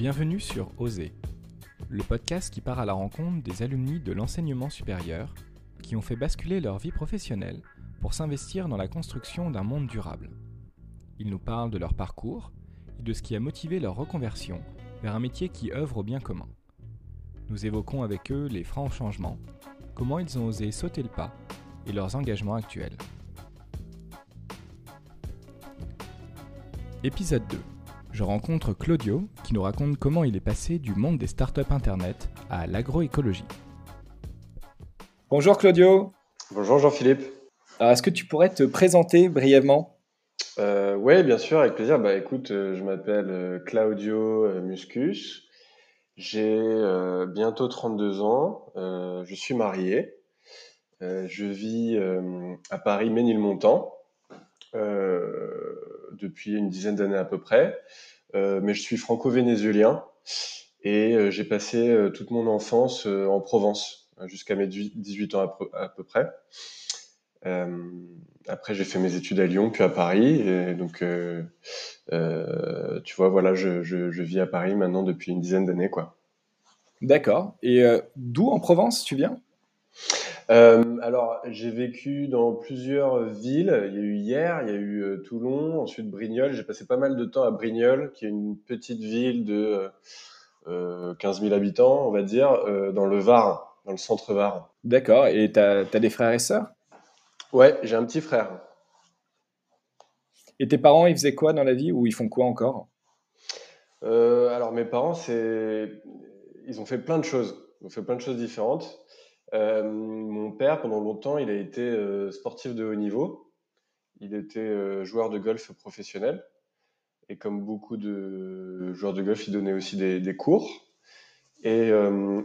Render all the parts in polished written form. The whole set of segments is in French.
Bienvenue sur Oser, le podcast qui part à la rencontre des alumni de l'enseignement supérieur qui ont fait basculer leur vie professionnelle pour s'investir dans la construction d'un monde durable. Ils nous parlent de leur parcours et de ce qui a motivé leur reconversion vers un métier qui œuvre au bien commun. Nous évoquons avec eux les francs changements, comment ils ont osé sauter le pas et leurs engagements actuels. Épisode 2. Je rencontre Claudio qui nous raconte comment il est passé du monde des startups internet à l'agroécologie. Bonjour Claudio. Bonjour Jean-Philippe. Alors, est-ce que tu pourrais te présenter brièvement ? Oui, bien sûr, avec plaisir. Écoute, je m'appelle Claudio Muscus. J'ai bientôt 32 ans. Je suis marié. Je vis à Paris, Ménilmontant, depuis une dizaine d'années à peu près. Mais je suis franco-vénézuélien et j'ai passé toute mon enfance en Provence, jusqu'à mes 18 ans à peu près. Après, j'ai fait mes études à Lyon, puis à Paris. Et donc, tu vois, voilà, je vis à Paris maintenant depuis une dizaine d'années, quoi. D'accord. Et d'où en Provence tu viens ? Alors, j'ai vécu dans plusieurs villes. Il y a eu hier, il y a eu Toulon, ensuite Brignoles. J'ai passé pas mal de temps à Brignoles, qui est une petite ville de 15 000 habitants, on va dire, dans le Var, dans le centre Var. D'accord. Et t'as des frères et sœurs ? Ouais, j'ai un petit frère. Et tes parents, ils faisaient quoi dans la vie ou ils font quoi encore ? Alors, mes parents, ils ont fait plein de choses. Ils ont fait plein de choses différentes. Mon père, pendant longtemps, il a été sportif de haut niveau. Il était joueur de golf professionnel. Et comme beaucoup de joueurs de golf, il donnait aussi des cours. Et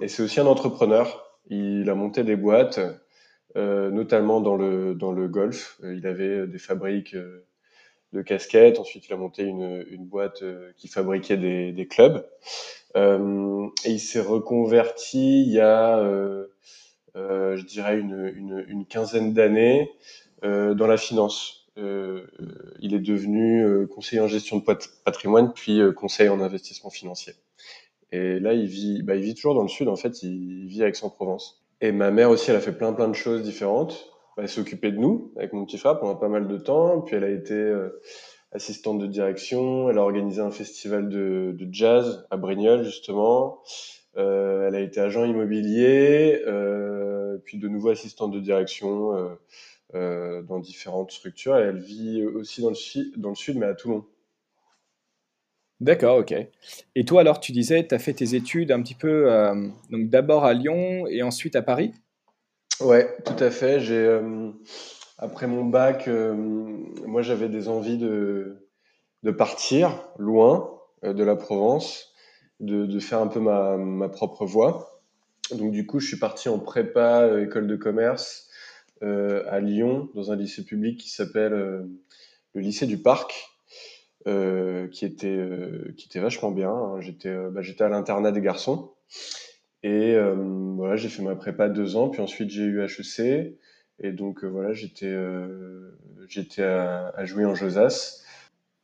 c'est aussi un entrepreneur. Il a monté des boîtes. Notamment dans le golf. Il avait des fabriques de casquettes. Ensuite, il a monté une boîte qui fabriquait des clubs. Et il s'est reconverti il y a, je dirais, une quinzaine d'années dans la finance. Il est devenu conseiller en gestion de patrimoine, puis conseiller en investissement financier. Et là, il vit toujours dans le sud. En fait, il vit à Aix-en-Provence. Et ma mère aussi, elle a fait plein de choses différentes. Elle s'est occupée de nous, avec mon petit frère, pendant pas mal de temps. Puis elle a été assistante de direction. Elle a organisé un festival de jazz à Brignoles, justement. Elle a été agent immobilier, puis de nouveau assistante de direction dans différentes structures. Et elle vit aussi dans le sud, mais à Toulon. D'accord, ok. Et toi, alors, tu disais, tu as fait tes études un petit peu, donc d'abord à Lyon et ensuite à Paris ? Ouais, tout à fait. Après mon bac, moi, j'avais des envies de partir loin de la Provence, de faire un peu ma propre voie. Donc, du coup, je suis parti en prépa, école de commerce, à Lyon, dans un lycée public qui s'appelle le lycée du Parc. Qui était vachement bien, hein. J'étais à l'internat des garçons et voilà, j'ai fait ma prépa 2 ans, puis ensuite j'ai eu HEC et donc voilà, j'étais à Jouy en Josas.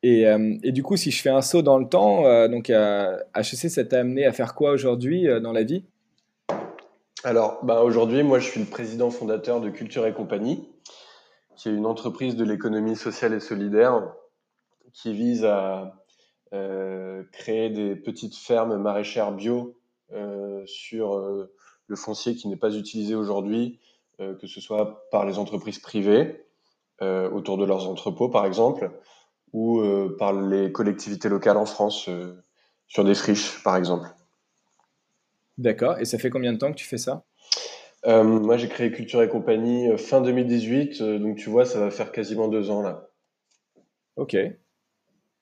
Et du coup, si je fais un saut dans le temps, donc HEC, ça t'a amené à faire quoi aujourd'hui dans la vie ? Alors, aujourd'hui, moi, je suis le président fondateur de Culture et Compagnie, qui est une entreprise de l'économie sociale et solidaire, qui vise à créer des petites fermes maraîchères bio sur le foncier qui n'est pas utilisé aujourd'hui, que ce soit par les entreprises privées autour de leurs entrepôts par exemple, ou par les collectivités locales en France sur des friches par exemple. D'accord, et ça fait combien de temps que tu fais ça ? Moi j'ai créé Culture et Compagnie fin 2018, donc tu vois ça va faire quasiment 2 ans là. Ok.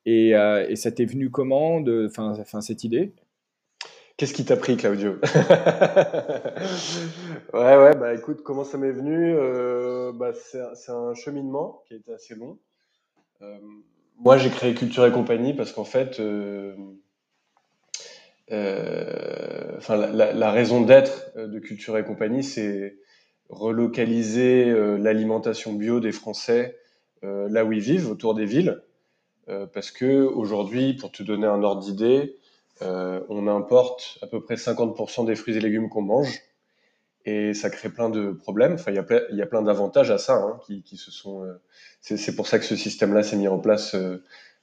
Et ça t'est venu comment, cette idée ? Qu'est-ce qui t'a pris, Claudio ? Ouais, écoute, comment ça m'est venu ? C'est un cheminement qui a été assez long. Moi, j'ai créé Culture et Compagnie parce qu'en fait, la raison d'être de Culture et Compagnie, c'est relocaliser l'alimentation bio des Français là où ils vivent, autour des villes. Parce que aujourd'hui, pour te donner un ordre d'idée, On importe à peu près 50% des fruits et légumes qu'on mange et ça crée plein de problèmes. Enfin, il y a plein d'avantages à ça, hein, qui se sont. C'est pour ça que ce système-là s'est mis en place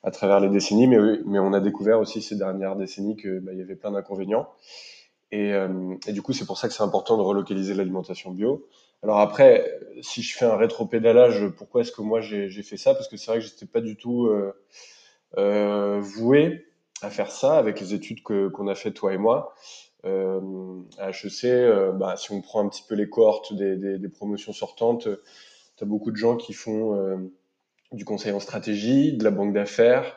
à travers les décennies, mais on a découvert aussi ces dernières décennies que bah, il y avait plein d'inconvénients. Et du coup, c'est pour ça que c'est important de relocaliser l'alimentation bio. Alors après, si je fais un rétropédalage, pourquoi est-ce que moi j'ai fait ça? Parce que c'est vrai que je n'étais pas du tout voué à faire ça avec les études qu'on a fait toi et moi à HEC. Bah, si on prend un petit peu les cohortes des promotions sortantes, tu as beaucoup de gens qui font du conseil en stratégie, de la banque d'affaires,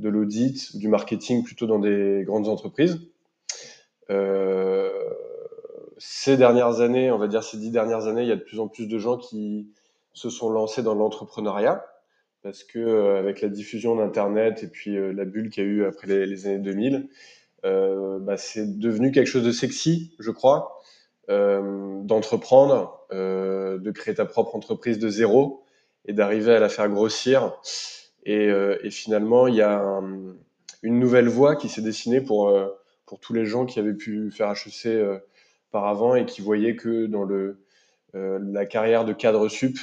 de l'audit, du marketing plutôt dans des grandes entreprises. Ces dernières années, on va dire ces 10 dernières années, il y a de plus en plus de gens qui se sont lancés dans l'entrepreneuriat parce que avec la diffusion d'Internet et puis la bulle qu'il y a eu après les années 2000, bah, c'est devenu quelque chose de sexy, je crois, d'entreprendre, de créer ta propre entreprise de zéro et d'arriver à la faire grossir. Et finalement, il y a une nouvelle voie qui s'est dessinée pour tous les gens qui avaient pu faire HEC par avant et qui voyaient que dans la carrière de cadre sup,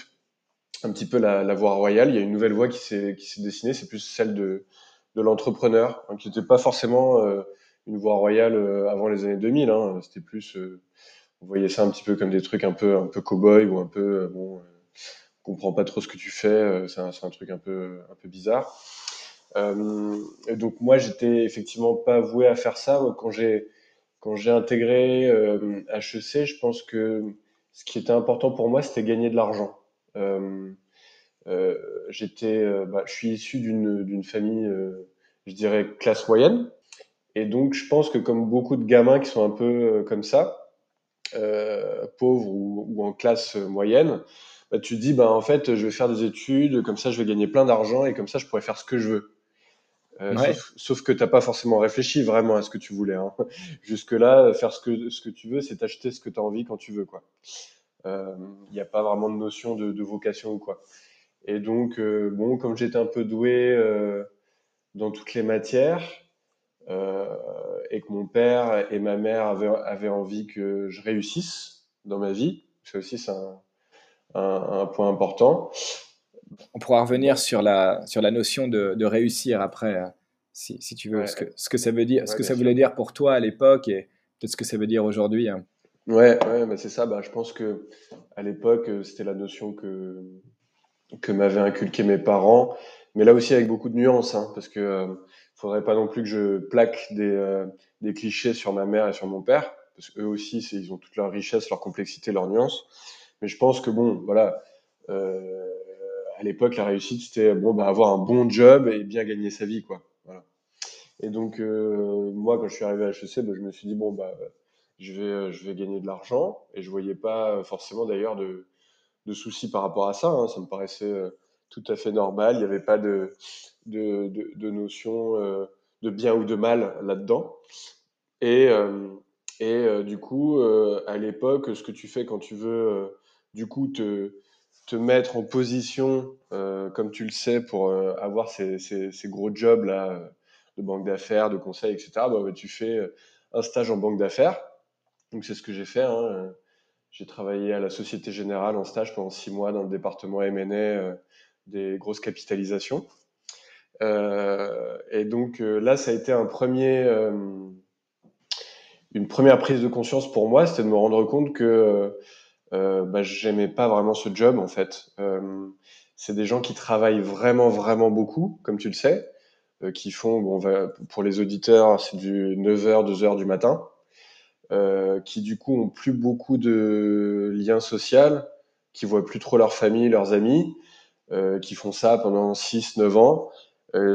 un petit peu la voie royale, il y a une nouvelle voie qui s'est dessinée, c'est plus celle de l'entrepreneur, hein, qui n'était pas forcément une voie royale avant les années 2000, hein, c'était plus, on voyait ça un petit peu comme des trucs un peu cow-boy ou un peu, bon, on comprend pas trop ce que tu fais, c'est un truc un peu bizarre. Et donc moi j'étais effectivement pas voué à faire ça. Quand j'ai intégré HEC, je pense que ce qui était important pour moi, c'était gagner de l'argent. Je suis issu d'une famille, je dirais classe moyenne, et donc je pense que comme beaucoup de gamins qui sont un peu comme ça, pauvres ou en classe moyenne, bah, tu te dis bah, en fait je vais faire des études, comme ça je vais gagner plein d'argent et comme ça je pourrais faire ce que je veux. Ouais. Sauf que t'as pas forcément réfléchi vraiment à ce que tu voulais, hein. Jusque-là, faire ce que tu veux, c'est t'acheter ce que t'as envie quand tu veux, quoi. Y a pas vraiment de notion de vocation ou quoi. Et donc, bon, comme j'étais un peu doué dans toutes les matières et que mon père et ma mère avaient envie que je réussisse dans ma vie, ça aussi c'est un point important. On pourra revenir sur la notion de réussir après, si tu veux, ouais. ce que ça veut dire, ouais, ce que ça voulait dire pour toi à l'époque et peut-être ce que ça veut dire aujourd'hui. Ouais, bah c'est ça. Bah, je pense que à l'époque, c'était la notion que m'avaient inculqué mes parents, mais là aussi avec beaucoup de nuances, hein, parce que faudrait pas non plus que je plaque des clichés sur ma mère et sur mon père, parce qu'eux aussi, ils ont toute leur richesse, leur complexité, leur nuance. Mais je pense que bon, voilà. À l'époque, la réussite, c'était bon, bah, avoir un bon job et bien gagner sa vie, quoi. Voilà. Et donc, moi, quand je suis arrivé à HEC, bah, je me suis dit, bon, bah, je vais gagner de l'argent. Et je ne voyais pas forcément, d'ailleurs, de soucis par rapport à ça, hein. Ça me paraissait tout à fait normal. Il n'y avait pas de notion de bien ou de mal là-dedans. Et du coup, à l'époque, ce que tu fais quand tu veux, du coup, te mettre en position, comme tu le sais, pour avoir ces gros jobs là, de banque d'affaires, de conseil, etc., bah, tu fais un stage en banque d'affaires. Donc c'est ce que j'ai fait, hein. J'ai travaillé à la Société Générale en stage pendant 6 mois dans le département M&A des grosses capitalisations. Et donc là, ça a été une première prise de conscience pour moi, c'était de me rendre compte que bah, j'aimais pas vraiment ce job en fait. C'est des gens qui travaillent vraiment vraiment beaucoup, comme tu le sais, qui font, bon, pour les auditeurs, c'est du 9h, 2h du matin, qui du coup ont plus beaucoup de liens sociaux, qui voient plus trop leur famille, leurs amis, qui font ça pendant 6-9 ans,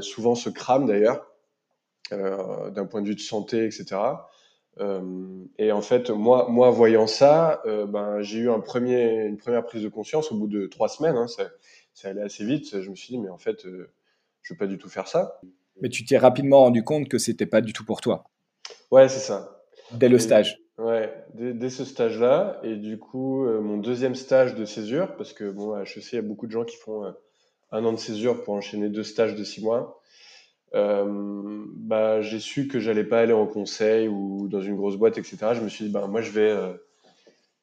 souvent se crament d'ailleurs, d'un point de vue de santé, etc. Et en fait, moi voyant ça, ben, j'ai eu une première prise de conscience au bout de 3 semaines, hein, ça allait assez vite. Je me suis dit, mais en fait, je ne veux pas du tout faire ça. Mais tu t'es rapidement rendu compte que ce n'était pas du tout pour toi. Ouais, c'est ça. Dès le stage. Ouais, dès ce stage-là. Et du coup, mon deuxième stage de césure, parce que bon, à HEC, il y a beaucoup de gens qui font 1 an de césure pour enchaîner 2 stages de 6 mois. j'ai su que j'allais pas aller en conseil ou dans une grosse boîte, etc. Je me suis dit, moi, je vais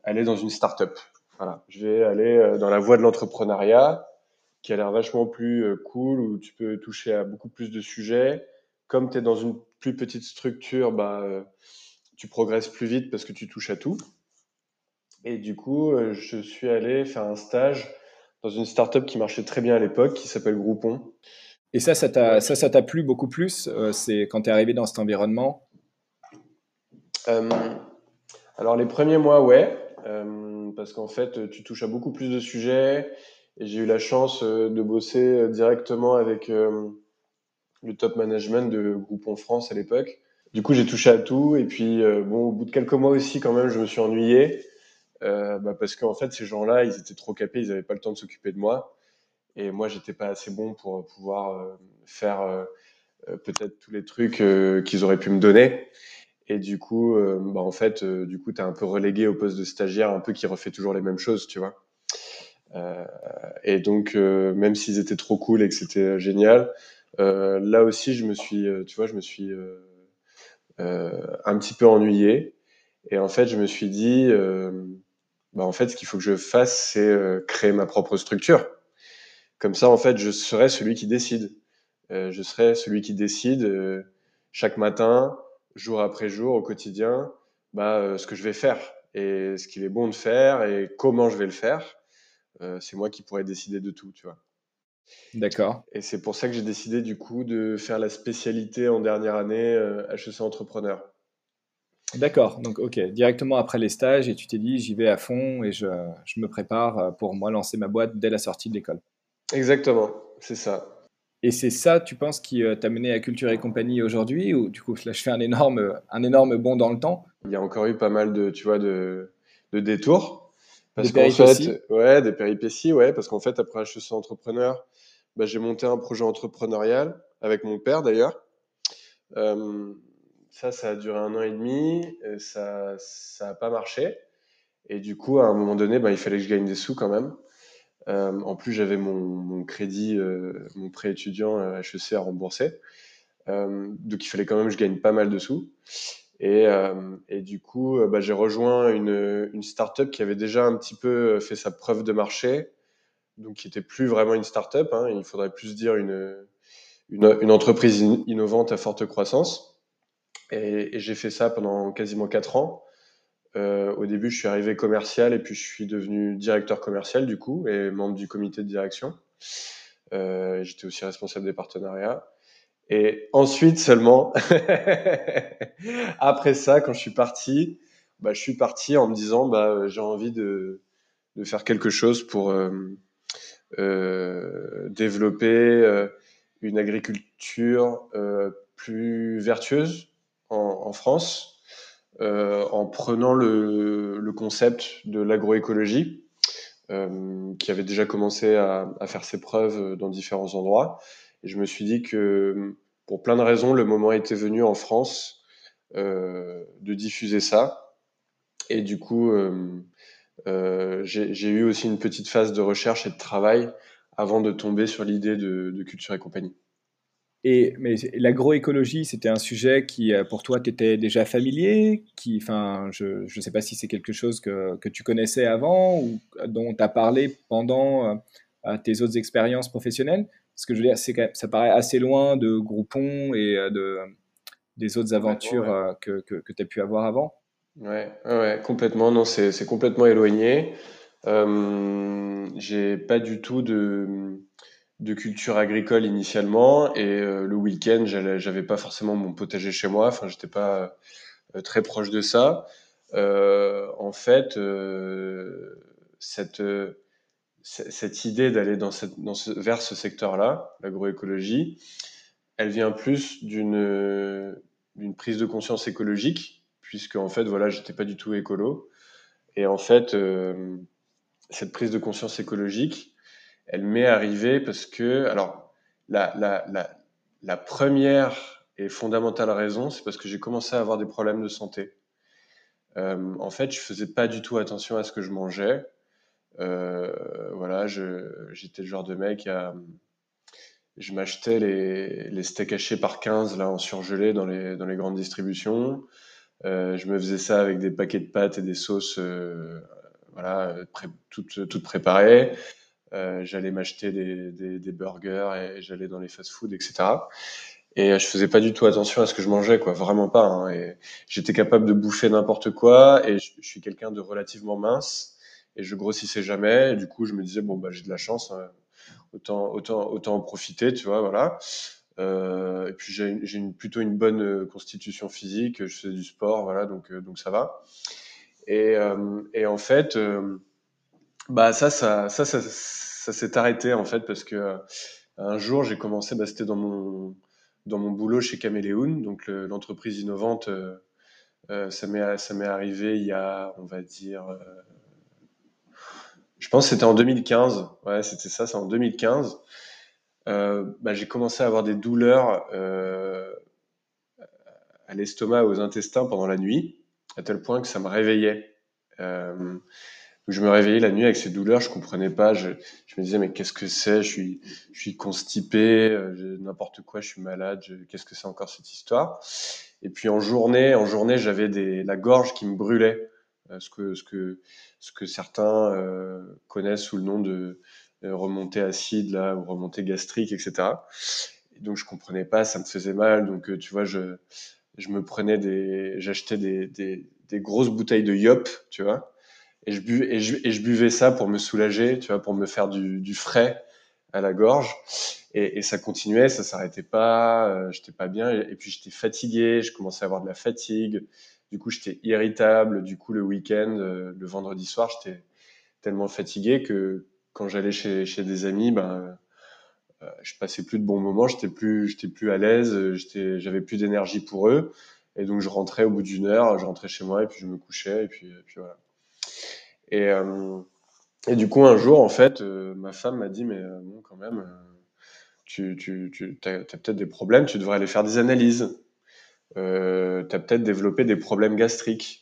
aller dans une start-up. Voilà. Je vais aller dans la voie de l'entrepreneuriat, qui a l'air vachement plus cool, où tu peux toucher à beaucoup plus de sujets. Comme tu es dans une plus petite structure, tu progresses plus vite parce que tu touches à tout. Et du coup, je suis allé faire un stage dans une start-up qui marchait très bien à l'époque, qui s'appelle Groupon. Et ça t'a plu beaucoup plus, c'est quand tu es arrivé dans cet environnement? Alors, les premiers mois, ouais. Parce qu'en fait, tu touches à beaucoup plus de sujets. Et j'ai eu la chance de bosser directement avec le top management de Groupon France à l'époque. Du coup, j'ai touché à tout. Et puis, au bout de quelques mois aussi, quand même, je me suis ennuyé. Parce qu'en fait, ces gens-là, ils étaient trop capés, ils n'avaient pas le temps de s'occuper de moi. Et moi, j'étais pas assez bon pour pouvoir faire peut-être tous les trucs qu'ils auraient pu me donner. Et du coup, t'es un peu relégué au poste de stagiaire, un peu qui refait toujours les mêmes choses, tu vois. Et donc, même s'ils étaient trop cool et que c'était génial, là aussi, je me suis un petit peu ennuyé. Et en fait, je me suis dit, ce qu'il faut que je fasse, c'est créer ma propre structure. Comme ça, en fait, je serai celui qui décide. Chaque matin, jour après jour, au quotidien, ce que je vais faire et ce qu'il est bon de faire et comment je vais le faire. C'est moi qui pourrais décider de tout, tu vois. D'accord. Et c'est pour ça que j'ai décidé, du coup, de faire la spécialité en dernière année HEC entrepreneur. D'accord. Donc, OK. Directement après les stages, et tu t'es dit, j'y vais à fond et je me prépare pour, moi, lancer ma boîte dès la sortie de l'école. Exactement, c'est ça. Et c'est ça, tu penses, qui t'a mené à Culture et Compagnie aujourd'hui, ou du coup, là, je fais un énorme bond dans le temps? Il y a encore eu pas mal de détours. Parce des péripéties. Des péripéties, ouais, parce qu'en fait, après HEC Entrepreneur, j'ai monté un projet entrepreneurial, avec mon père d'ailleurs. Ça a duré 1 an et demi, et ça a pas marché. Et du coup, à un moment donné, il fallait que je gagne des sous quand même. En plus, j'avais mon crédit, mon prêt étudiant HEC à rembourser. Donc, il fallait quand même que je gagne pas mal de sous. Et du coup, j'ai rejoint une start-up qui avait déjà un petit peu fait sa preuve de marché, donc qui n'était plus vraiment une start-up. Hein, il faudrait plus dire une entreprise innovante à forte croissance. Et j'ai fait ça pendant quasiment 4 ans. Au début, je suis arrivé commercial et puis je suis devenu directeur commercial du coup et membre du comité de direction. J'étais aussi responsable des partenariats. Et ensuite seulement, après ça, quand je suis parti, je suis parti en me disant j'ai envie de faire quelque chose pour développer une agriculture plus vertueuse en France. En prenant le concept de l'agroécologie, qui avait déjà commencé à faire ses preuves dans différents endroits. Et je me suis dit que, pour plein de raisons, le moment était venu en France de diffuser ça. Et du coup, j'ai eu aussi une petite phase de recherche et de travail avant de tomber sur l'idée de Culture et Compagnie. Mais l'agroécologie, c'était un sujet qui, pour toi, t'étais déjà familier, je ne sais pas si c'est quelque chose que tu connaissais avant ou dont t'as parlé pendant tes autres expériences professionnelles. Ce que je veux dire, c'est que ça paraît assez loin de Groupon et des autres aventures que t'as pu avoir avant. Ouais, complètement. Non, c'est complètement éloigné. J'ai pas du tout de culture agricole initialement, et le week-end, j'avais pas forcément mon potager chez moi, j'étais pas très proche de ça. Cette idée d'aller vers ce secteur-là, l'agroécologie, elle vient plus d'une prise de conscience écologique, puisque en fait, voilà, j'étais pas du tout écolo, et en fait, cette prise de conscience écologique, elle m'est arrivée parce que, alors, la première et fondamentale raison, c'est parce que j'ai commencé à avoir des problèmes de santé. En fait, je faisais pas du tout attention à ce que je mangeais. J'étais le genre de mec Je m'achetais les steaks hachés par 15 là, en surgelé dans les grandes distributions. Je me faisais ça avec des paquets de pâtes et des sauces toutes préparées. J'allais m'acheter des burgers et j'allais dans les fast-food, etc. Et je faisais pas du tout attention à ce que je mangeais, quoi, vraiment pas. Hein. Et j'étais capable de bouffer n'importe quoi et je suis quelqu'un de relativement mince et je grossissais jamais. Et du coup, je me disais, bon, bah, j'ai de la chance, hein. Autant en profiter, tu vois, voilà. Et puis j'ai plutôt une bonne constitution physique, je fais du sport, voilà, donc ça va. Et en fait, ça s'est arrêté en fait parce que un jour j'ai commencé, c'était dans mon boulot chez Caméléon, donc l'entreprise innovante. Ça m'est arrivé il y a, on va dire. Je pense que c'était en 2015. Ouais, c'était ça, c'est en 2015. J'ai commencé à avoir des douleurs à l'estomac, aux intestins pendant la nuit, à tel point que ça me réveillait. Je me réveillais la nuit avec ces douleurs, je comprenais pas. Je me disais, mais qu'est-ce que c'est ? Je suis constipé, n'importe quoi, je suis malade. Qu'est-ce que c'est encore cette histoire ? Et puis en journée, j'avais la gorge qui me brûlait. Ce que certains connaissent sous le nom de remontée acide là, ou remontée gastrique, etc. Et donc je comprenais pas, ça me faisait mal. Donc tu vois, je me prenais j'achetais des grosses bouteilles de yop, tu vois, et je buvais ça pour me soulager, tu vois, pour me faire du frais à la gorge. Et ça continuait, ça s'arrêtait pas. J'étais pas bien, et puis j'étais fatigué. Je commençais à avoir de la fatigue. Du coup, j'étais irritable. Du coup, le week-end, le vendredi soir, j'étais tellement fatigué que quand j'allais chez des amis, je passais plus de bons moments. J'étais plus à l'aise. J'avais plus d'énergie pour eux. Et donc, je rentrais au bout d'une heure. Je rentrais chez moi et puis je me couchais et puis voilà. Et du coup, un jour, en fait, ma femme m'a dit, mais bon, quand même, tu as peut-être des problèmes. Tu devrais aller faire des analyses. T'as peut-être développé des problèmes gastriques.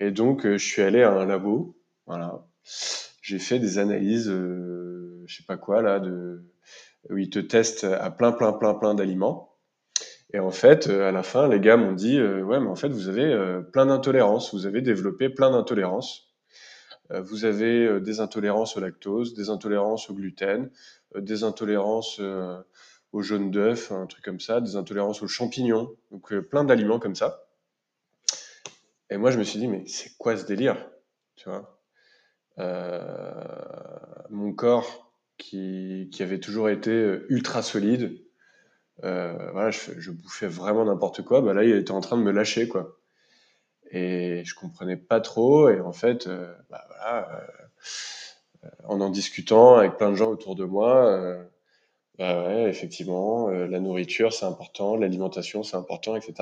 Et donc, je suis allé à un labo, voilà. J'ai fait des analyses, je sais pas quoi, là, où ils te testent à plein d'aliments. Et en fait, à la fin, les gars m'ont dit, ouais, mais en fait, vous avez plein d'intolérances, vous avez développé plein d'intolérances. Vous avez des intolérances au lactose, des intolérances au gluten, des intolérances... au jaune d'œuf, un truc comme ça, des intolérances aux champignons, donc plein d'aliments comme ça. Et moi, je me suis dit, mais c'est quoi ce délire, tu vois ? Mon corps, qui avait toujours été ultra solide, voilà, je bouffais vraiment n'importe quoi, là, il était en train de me lâcher, quoi. Et je comprenais pas trop, et en fait, en discutant avec plein de gens autour de moi... ouais, effectivement, la nourriture c'est important, l'alimentation c'est important, etc.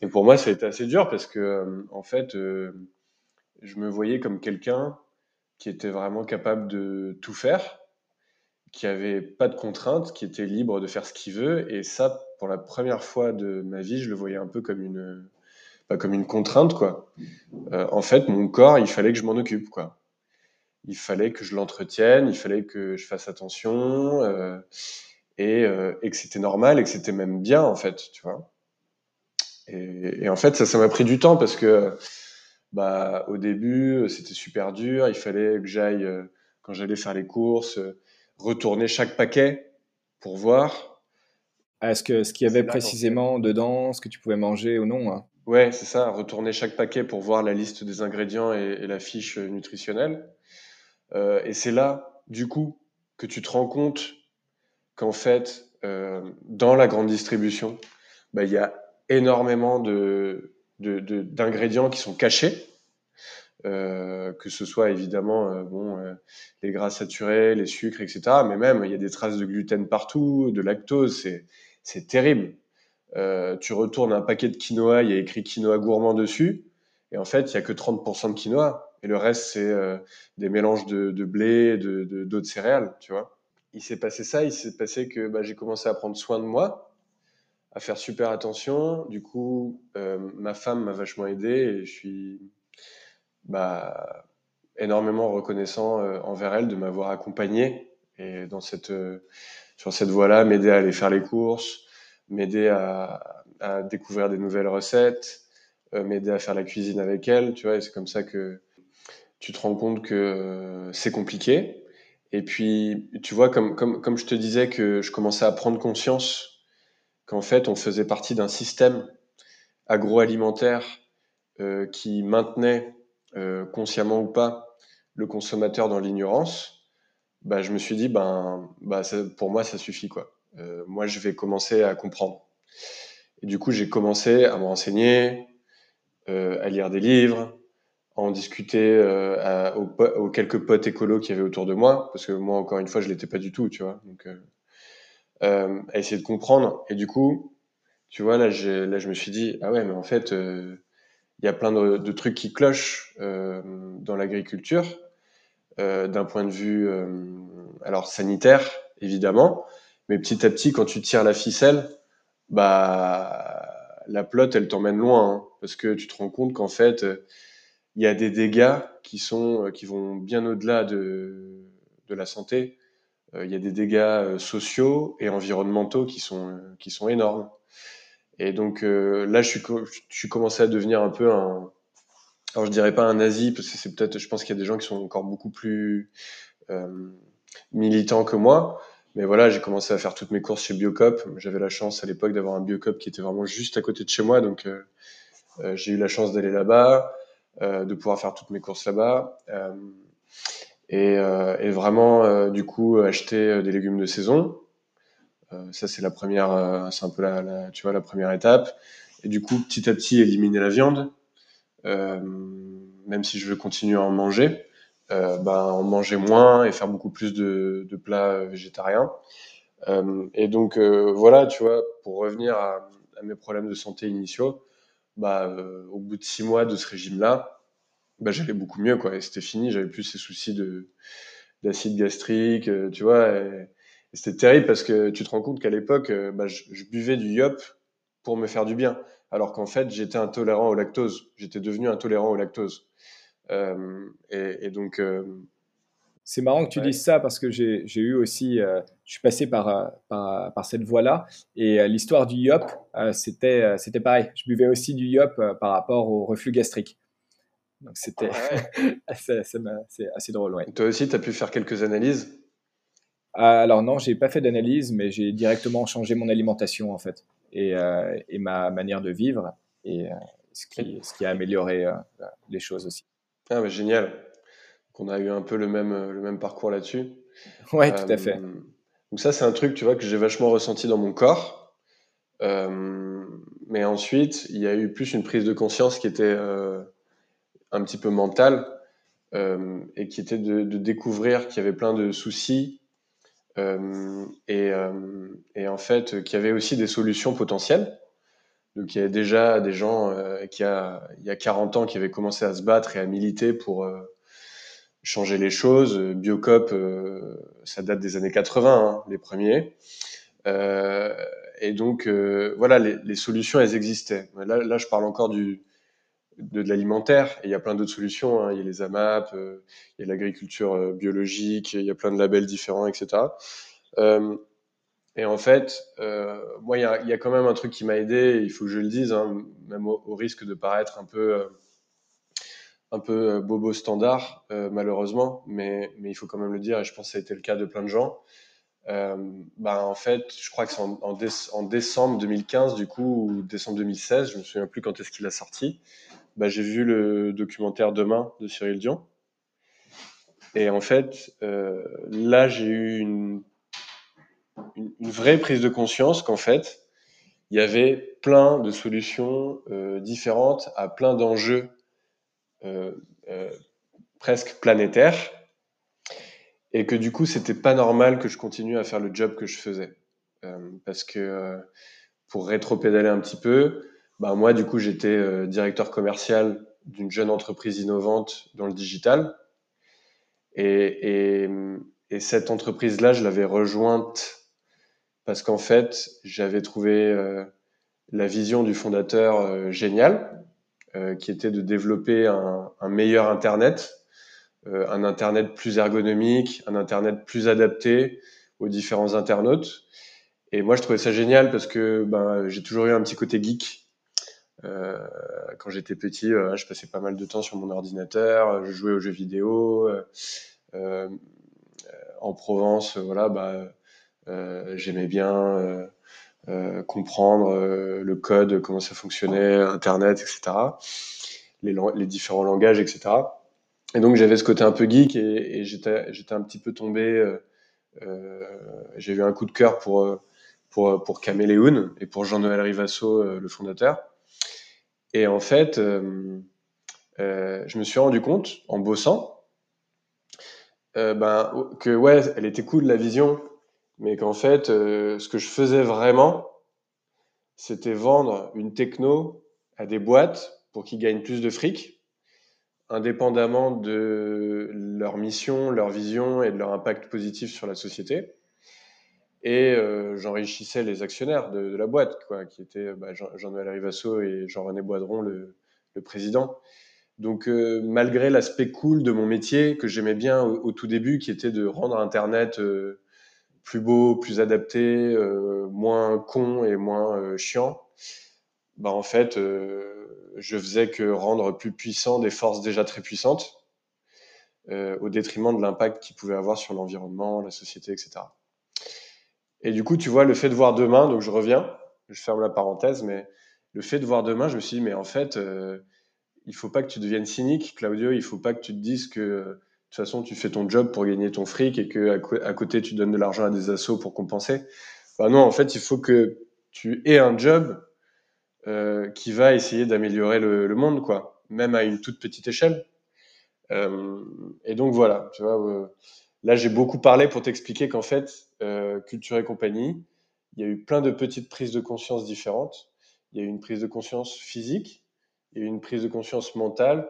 Et pour moi, ça a été assez dur parce que, en fait, je me voyais comme quelqu'un qui était vraiment capable de tout faire, qui avait pas de contraintes, qui était libre de faire ce qu'il veut. Et ça, pour la première fois de ma vie, je le voyais un peu comme une contrainte, quoi. En fait, mon corps, il fallait que je m'en occupe, quoi. Il fallait que je l'entretienne, il fallait que je fasse attention, et que c'était normal, et que c'était même bien, en fait, tu vois. Et en fait, ça m'a pris du temps, parce que au début, c'était super dur, il fallait que j'aille, quand j'allais faire les courses, retourner chaque paquet pour voir. Est-ce que ce qu'il y avait précisément dedans, ce que tu pouvais manger ou non, hein. Ouais, c'est ça, retourner chaque paquet pour voir la liste des ingrédients et la fiche nutritionnelle. Et c'est là, du coup, que tu te rends compte qu'en fait, dans la grande distribution, il y a énormément d'ingrédients qui sont cachés, que ce soit évidemment les gras saturés, les sucres, etc. Mais même, il y a des traces de gluten partout, de lactose, c'est terrible. Tu retournes un paquet de quinoa, il y a écrit quinoa gourmand dessus, et en fait, il n'y a que 30% de quinoa. Et le reste, c'est des mélanges de blé, d'autres céréales, tu vois. Il s'est passé ça, il s'est passé que j'ai commencé à prendre soin de moi, à faire super attention. Du coup, ma femme m'a vachement aidé et je suis énormément reconnaissant envers elle de m'avoir accompagné et dans cette sur cette voie-là, m'aider à aller faire les courses, m'aider à découvrir des nouvelles recettes, m'aider à faire la cuisine avec elle, tu vois. Et c'est comme ça que tu te rends compte que c'est compliqué. Et puis, tu vois, comme je te disais que je commençais à prendre conscience qu'en fait, on faisait partie d'un système agroalimentaire qui maintenait, consciemment ou pas, le consommateur dans l'ignorance, bah, je me suis dit, ça, pour moi, ça suffit, quoi. Moi, je vais commencer à comprendre. Et du coup, j'ai commencé à me renseigner, à lire des livres, à en discuter aux quelques potes écolos qu'il y avait autour de moi, parce que moi, encore une fois, je l'étais pas du tout, tu vois. Donc, à essayer de comprendre. Et du coup, tu vois, là, je me suis dit, ah ouais, mais en fait, y a plein de trucs qui clochent dans l'agriculture, d'un point de vue alors sanitaire, évidemment, mais petit à petit, quand tu tires la ficelle, bah, la pelote, elle t'emmène loin, hein, parce que tu te rends compte qu'en fait, il y a des dégâts qui vont bien au-delà de la santé. Il y a des dégâts sociaux et environnementaux qui sont énormes. Et donc là, je suis commencé à devenir un peu alors je dirais pas un nazi, parce que c'est peut-être, je pense qu'il y a des gens qui sont encore beaucoup plus militants que moi. Mais voilà, j'ai commencé à faire toutes mes courses chez Biocoop. J'avais la chance à l'époque d'avoir un Biocoop qui était vraiment juste à côté de chez moi. Donc j'ai eu la chance d'aller là-bas. De pouvoir faire toutes mes courses là-bas, et vraiment du coup acheter des légumes de saison. Ça c'est la première, c'est un peu la tu vois, la première étape. Et du coup, petit à petit, éliminer la viande, même si je veux continuer à en manger, en manger moins et faire beaucoup plus de plats végétariens. Et donc voilà, tu vois, pour revenir à mes problèmes de santé initiaux. Au bout de 6 mois de ce régime-là, j'allais beaucoup mieux, quoi. Et c'était fini, j'avais plus ces soucis d'acide gastrique, tu vois. Et c'était terrible parce que tu te rends compte qu'à l'époque, je buvais du yop pour me faire du bien. Alors qu'en fait, j'étais intolérant au lactose. J'étais devenu intolérant au lactose. Donc... C'est marrant que tu dises ça parce que j'ai eu aussi, je suis passé par cette voie-là, et l'histoire du yop, c'était pareil. Je buvais aussi du yop par rapport au reflux gastrique. Donc c'était c'est assez drôle. Ouais. Toi aussi, tu as pu faire quelques analyses ? Alors non, j'ai pas fait d'analyse, mais j'ai directement changé mon alimentation en fait, et ma manière de vivre, et ce qui a amélioré les choses aussi. Ah bah, génial. On a eu un peu le même parcours là-dessus. Ouais, tout à fait. Donc ça, c'est un truc, tu vois, que j'ai vachement ressenti dans mon corps. Mais ensuite, il y a eu plus une prise de conscience qui était un petit peu mentale, et qui était de découvrir qu'il y avait plein de soucis, et en fait, qu'il y avait aussi des solutions potentielles. Donc il y avait déjà des gens il y a 40 ans qui avaient commencé à se battre et à militer pour... changer les choses. Biocoop, ça date des années 80, hein, les premiers. Et donc, voilà, les solutions, elles existaient. Là, je parle encore de l'alimentaire, et il y a plein d'autres solutions. Hein. Il y a les AMAP, il y a l'agriculture biologique, il y a plein de labels différents, etc. Et en fait, moi, il y a quand même un truc qui m'a aidé, il faut que je le dise, hein, même au risque de paraître un peu bobo standard, malheureusement, mais il faut quand même le dire, et je pense que ça a été le cas de plein de gens. En fait, je crois que c'est en décembre 2015, du coup, ou décembre 2016, je me souviens plus quand est-ce qu'il a sorti, j'ai vu le documentaire Demain de Cyril Dion. Et en fait, là, j'ai eu une vraie prise de conscience qu'en fait, il y avait plein de solutions différentes à plein d'enjeux presque planétaire, et que du coup c'était pas normal que je continue à faire le job que je faisais, parce que pour rétropédaler un petit peu, moi du coup j'étais directeur commercial d'une jeune entreprise innovante dans le digital, et cette entreprise là je l'avais rejointe parce qu'en fait j'avais trouvé la vision du fondateur géniale, qui était de développer un meilleur Internet, un Internet plus ergonomique, un Internet plus adapté aux différents internautes. Et moi, je trouvais ça génial parce que j'ai toujours eu un petit côté geek. Quand j'étais petit, je passais pas mal de temps sur mon ordinateur, je jouais aux jeux vidéo. En Provence, j'aimais bien comprendre le code, comment ça fonctionnait, Internet, etc., les différents langages, etc. Et donc, j'avais ce côté un peu geek et j'étais un petit peu tombé... j'ai eu un coup de cœur pour Caméléon et pour Jean-Noël Rivasso, le fondateur. Et en fait, je me suis rendu compte, en bossant, que ouais, elle était cool la vision, mais qu'en fait, ce que je faisais vraiment, c'était vendre une techno à des boîtes pour qu'ils gagnent plus de fric, indépendamment de leur mission, leur vision et de leur impact positif sur la société. Et j'enrichissais les actionnaires de la boîte, quoi, qui étaient Jean-Noël Rivasso et Jean-René Boidron, le président. Donc, malgré l'aspect cool de mon métier, que j'aimais bien au tout début, qui était de rendre Internet plus beau, plus adapté, moins con et moins chiant, en fait, je faisais que rendre plus puissant des forces déjà très puissantes, au détriment de l'impact qu'ils pouvaient avoir sur l'environnement, la société, etc. Et du coup, tu vois, le fait de voir demain, donc je reviens, je ferme la parenthèse, mais le fait de voir demain, je me suis dit, mais en fait, il ne faut pas que tu deviennes cynique, Claudio, il ne faut pas que tu te dises que de toute façon, tu fais ton job pour gagner ton fric et qu'à côté, tu donnes de l'argent à des assos pour compenser. Non, en fait, il faut que tu aies un job qui va essayer d'améliorer le monde, quoi, même à une toute petite échelle. Et donc, voilà, tu vois... Là, j'ai beaucoup parlé pour t'expliquer qu'en fait, Culture et Compagnie, il y a eu plein de petites prises de conscience différentes. Il y a eu une prise de conscience physique, il y a eu une prise de conscience mentale,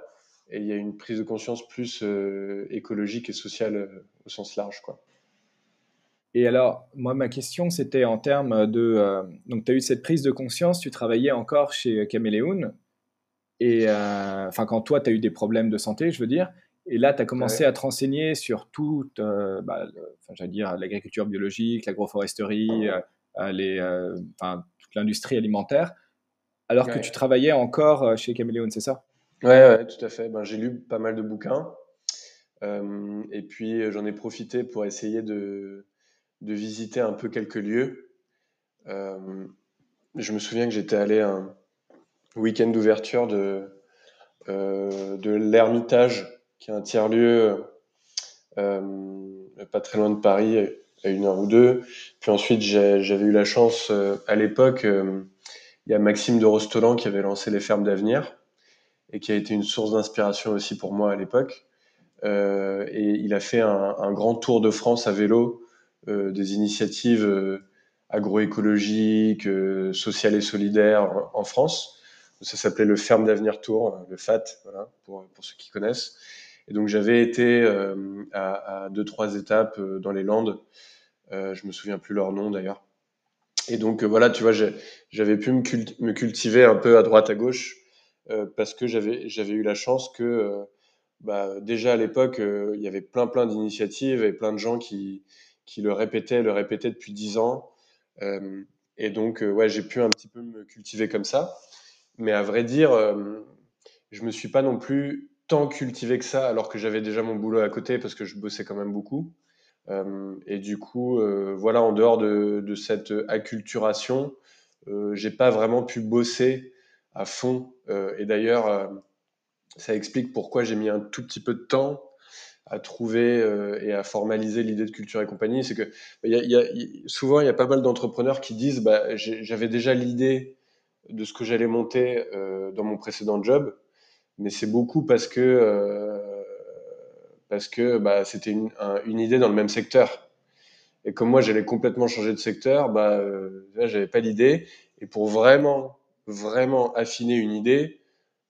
et il y a eu une prise de conscience plus écologique et sociale au sens large, quoi. Et alors, moi, ma question, c'était en termes de... donc, tu as eu cette prise de conscience, tu travaillais encore chez Caméléon, et quand toi, tu as eu des problèmes de santé, je veux dire... Et là, tu as commencé à te renseigner sur toute l'agriculture biologique, l'agroforesterie, toute l'industrie alimentaire, alors que tu travaillais encore chez Caméléon, c'est ça ? Oui, tout à fait. J'ai lu pas mal de bouquins. Et puis, j'en ai profité pour essayer de visiter un peu quelques lieux. Je me souviens que j'étais allé un week-end d'ouverture de l'Ermitage, qui est un tiers-lieu pas très loin de Paris, à une heure ou deux. Puis ensuite, j'avais eu la chance, à l'époque, il y a Maxime de Rostolan qui avait lancé les Fermes d'Avenir et qui a été une source d'inspiration aussi pour moi à l'époque. Et il a fait un grand tour de France à vélo, des initiatives agroécologiques, sociales et solidaires en France. Ça s'appelait le Fermes d'Avenir Tours, le FAT, voilà, pour ceux qui connaissent. Et donc, j'avais été à 2-3 étapes dans les Landes. Je ne me souviens plus leur nom, d'ailleurs. Et donc, voilà, tu vois, j'avais pu me cultiver un peu à droite, à gauche, parce que j'avais eu la chance que, déjà à l'époque, il y avait plein d'initiatives et plein de gens qui le répétaient depuis 10 ans. Et donc, j'ai pu un petit peu me cultiver comme ça. Mais à vrai dire, je me suis pas non plus... tant cultivé que ça, alors que j'avais déjà mon boulot à côté parce que je bossais quand même beaucoup. Et du coup, en dehors de cette acculturation, j'ai pas vraiment pu bosser à fond. Et d'ailleurs, ça explique pourquoi j'ai mis un tout petit peu de temps à trouver et à formaliser l'idée de Culture et Compagnie. C'est que souvent, il y a pas mal d'entrepreneurs qui disent j'avais déjà l'idée de ce que j'allais monter dans mon précédent job. Mais c'est beaucoup parce que c'était une idée dans le même secteur. Et comme moi, j'allais complètement changer de secteur, j'avais pas l'idée. Et pour vraiment affiner une idée,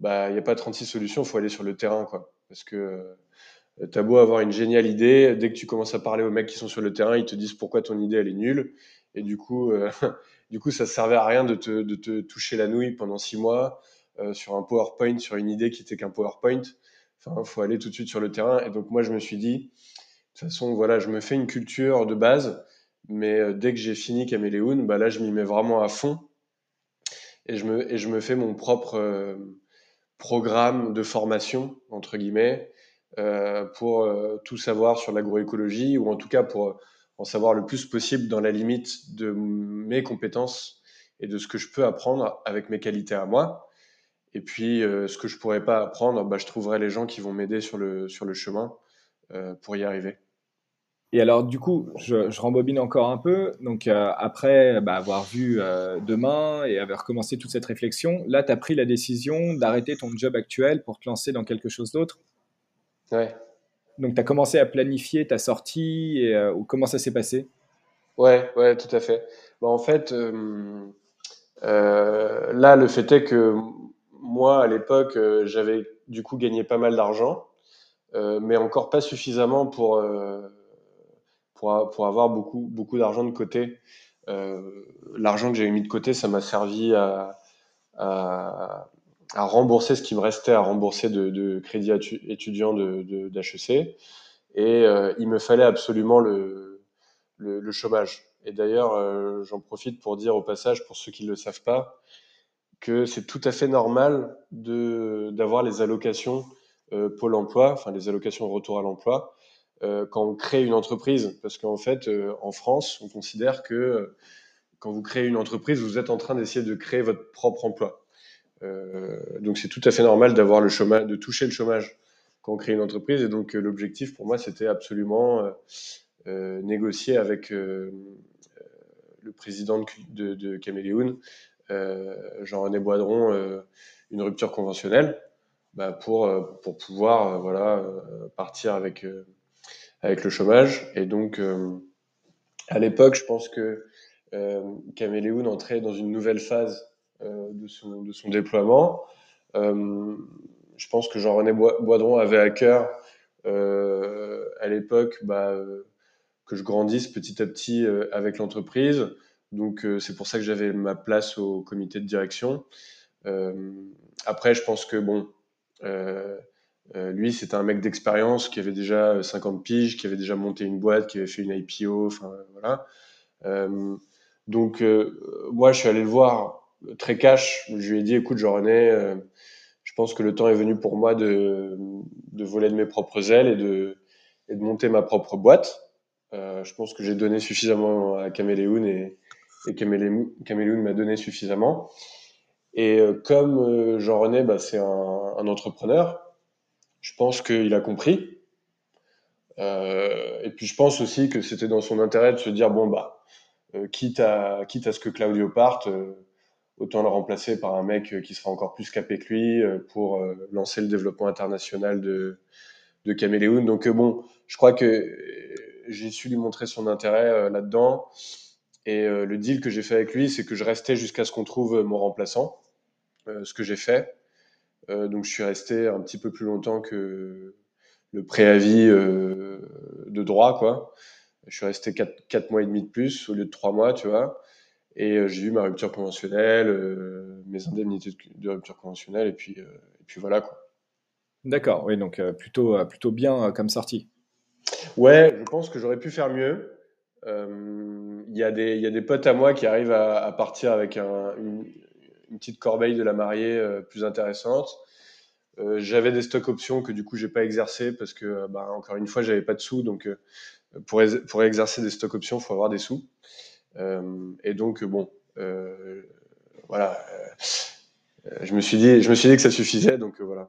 il n'y a pas 36 solutions, il faut aller sur le terrain, quoi. Parce que t'as beau avoir une géniale idée, dès que tu commences à parler aux mecs qui sont sur le terrain, ils te disent pourquoi ton idée, elle est nulle. Et du coup, ça servait à rien de te toucher la nouille pendant 6 mois, sur un PowerPoint, sur une idée qui n'était qu'un PowerPoint, Enfin, faut aller tout de suite sur le terrain. Et donc, moi, je me suis dit, de toute façon, voilà, je me fais une culture de base, mais dès que j'ai fini Caméléon, bah là, je m'y mets vraiment à fond. Et je me fais mon propre programme de formation, entre guillemets, pour tout savoir sur l'agroécologie, ou en tout cas pour en savoir le plus possible dans la limite de mes compétences et de ce que je peux apprendre avec mes qualités à moi. Et puis, ce que je ne pourrais pas apprendre, bah, je trouverai les gens qui vont m'aider sur le chemin pour y arriver. Et alors, du coup, je rembobine encore un peu. Donc, après avoir vu Demain et avoir commencé toute cette réflexion, là, tu as pris la décision d'arrêter ton job actuel pour te lancer dans quelque chose d'autre. Ouais. Donc, tu as commencé à planifier ta sortie et comment ça s'est passé? Ouais, tout à fait. Bah, en fait, là, le fait est que moi, à l'époque, j'avais du coup gagné pas mal d'argent, mais encore pas suffisamment pour avoir beaucoup d'argent de côté. L'argent que j'avais mis de côté, ça m'a servi à rembourser ce qui me restait à rembourser de crédit étudiant d'HEC. Et il me fallait absolument le chômage. Et d'ailleurs, j'en profite pour dire au passage, pour ceux qui ne le savent pas, que c'est tout à fait normal d'avoir les allocations Pôle emploi, enfin les allocations retour à l'emploi, quand on crée une entreprise. Parce qu'en fait, en France, on considère que quand vous créez une entreprise, vous êtes en train d'essayer de créer votre propre emploi. Donc c'est tout à fait normal d'avoir le chômage, de toucher le chômage quand on crée une entreprise. Et donc l'objectif pour moi, c'était absolument négocier avec le président de Caméléon, Jean-René Boidron, une rupture conventionnelle, bah pour pouvoir partir avec le chômage. Et donc à l'époque, je pense que Caméléon entrait dans une nouvelle phase de son déploiement. Je pense que Jean-René Boidron avait à cœur à l'époque que je grandisse petit à petit avec l'entreprise. Donc, c'est pour ça que j'avais ma place au comité de direction. Après, je pense que, lui, c'était un mec d'expérience qui avait déjà 50 piges, qui avait déjà monté une boîte, qui avait fait une IPO, enfin, voilà. Moi, je suis allé le voir très cash. Je lui ai dit, écoute, Jean-René, je pense que le temps est venu pour moi de voler de mes propres ailes et de monter ma propre boîte. Je pense que j'ai donné suffisamment à Caméléon et Caméléon m'a donné suffisamment. Et comme Jean-René, c'est un entrepreneur, je pense qu'il a compris. Et puis je pense aussi que c'était dans son intérêt de se dire, quitte à ce que Claudio parte, autant le remplacer par un mec qui sera encore plus capé que lui pour lancer le développement international de Caméléon. Donc je crois que j'ai su lui montrer son intérêt là-dedans. Et le deal que j'ai fait avec lui, c'est que je restais jusqu'à ce qu'on trouve mon remplaçant, ce que j'ai fait. Donc, je suis resté un petit peu plus longtemps que le préavis de droit, quoi. Je suis resté 4 mois et demi de plus au lieu de 3 mois, tu vois. Et j'ai eu ma rupture conventionnelle, mes indemnités de rupture conventionnelle, et puis voilà, quoi. D'accord, oui, donc plutôt bien comme sortie. Ouais, je pense que j'aurais pu faire mieux. Il y a des potes à moi qui arrivent à partir avec une petite corbeille de la mariée plus intéressante. J'avais des stocks options que du coup j'ai pas exercé parce que encore une fois j'avais pas de sous, donc pour exercer des stocks options faut avoir des sous. Et donc je me suis dit que ça suffisait, donc voilà.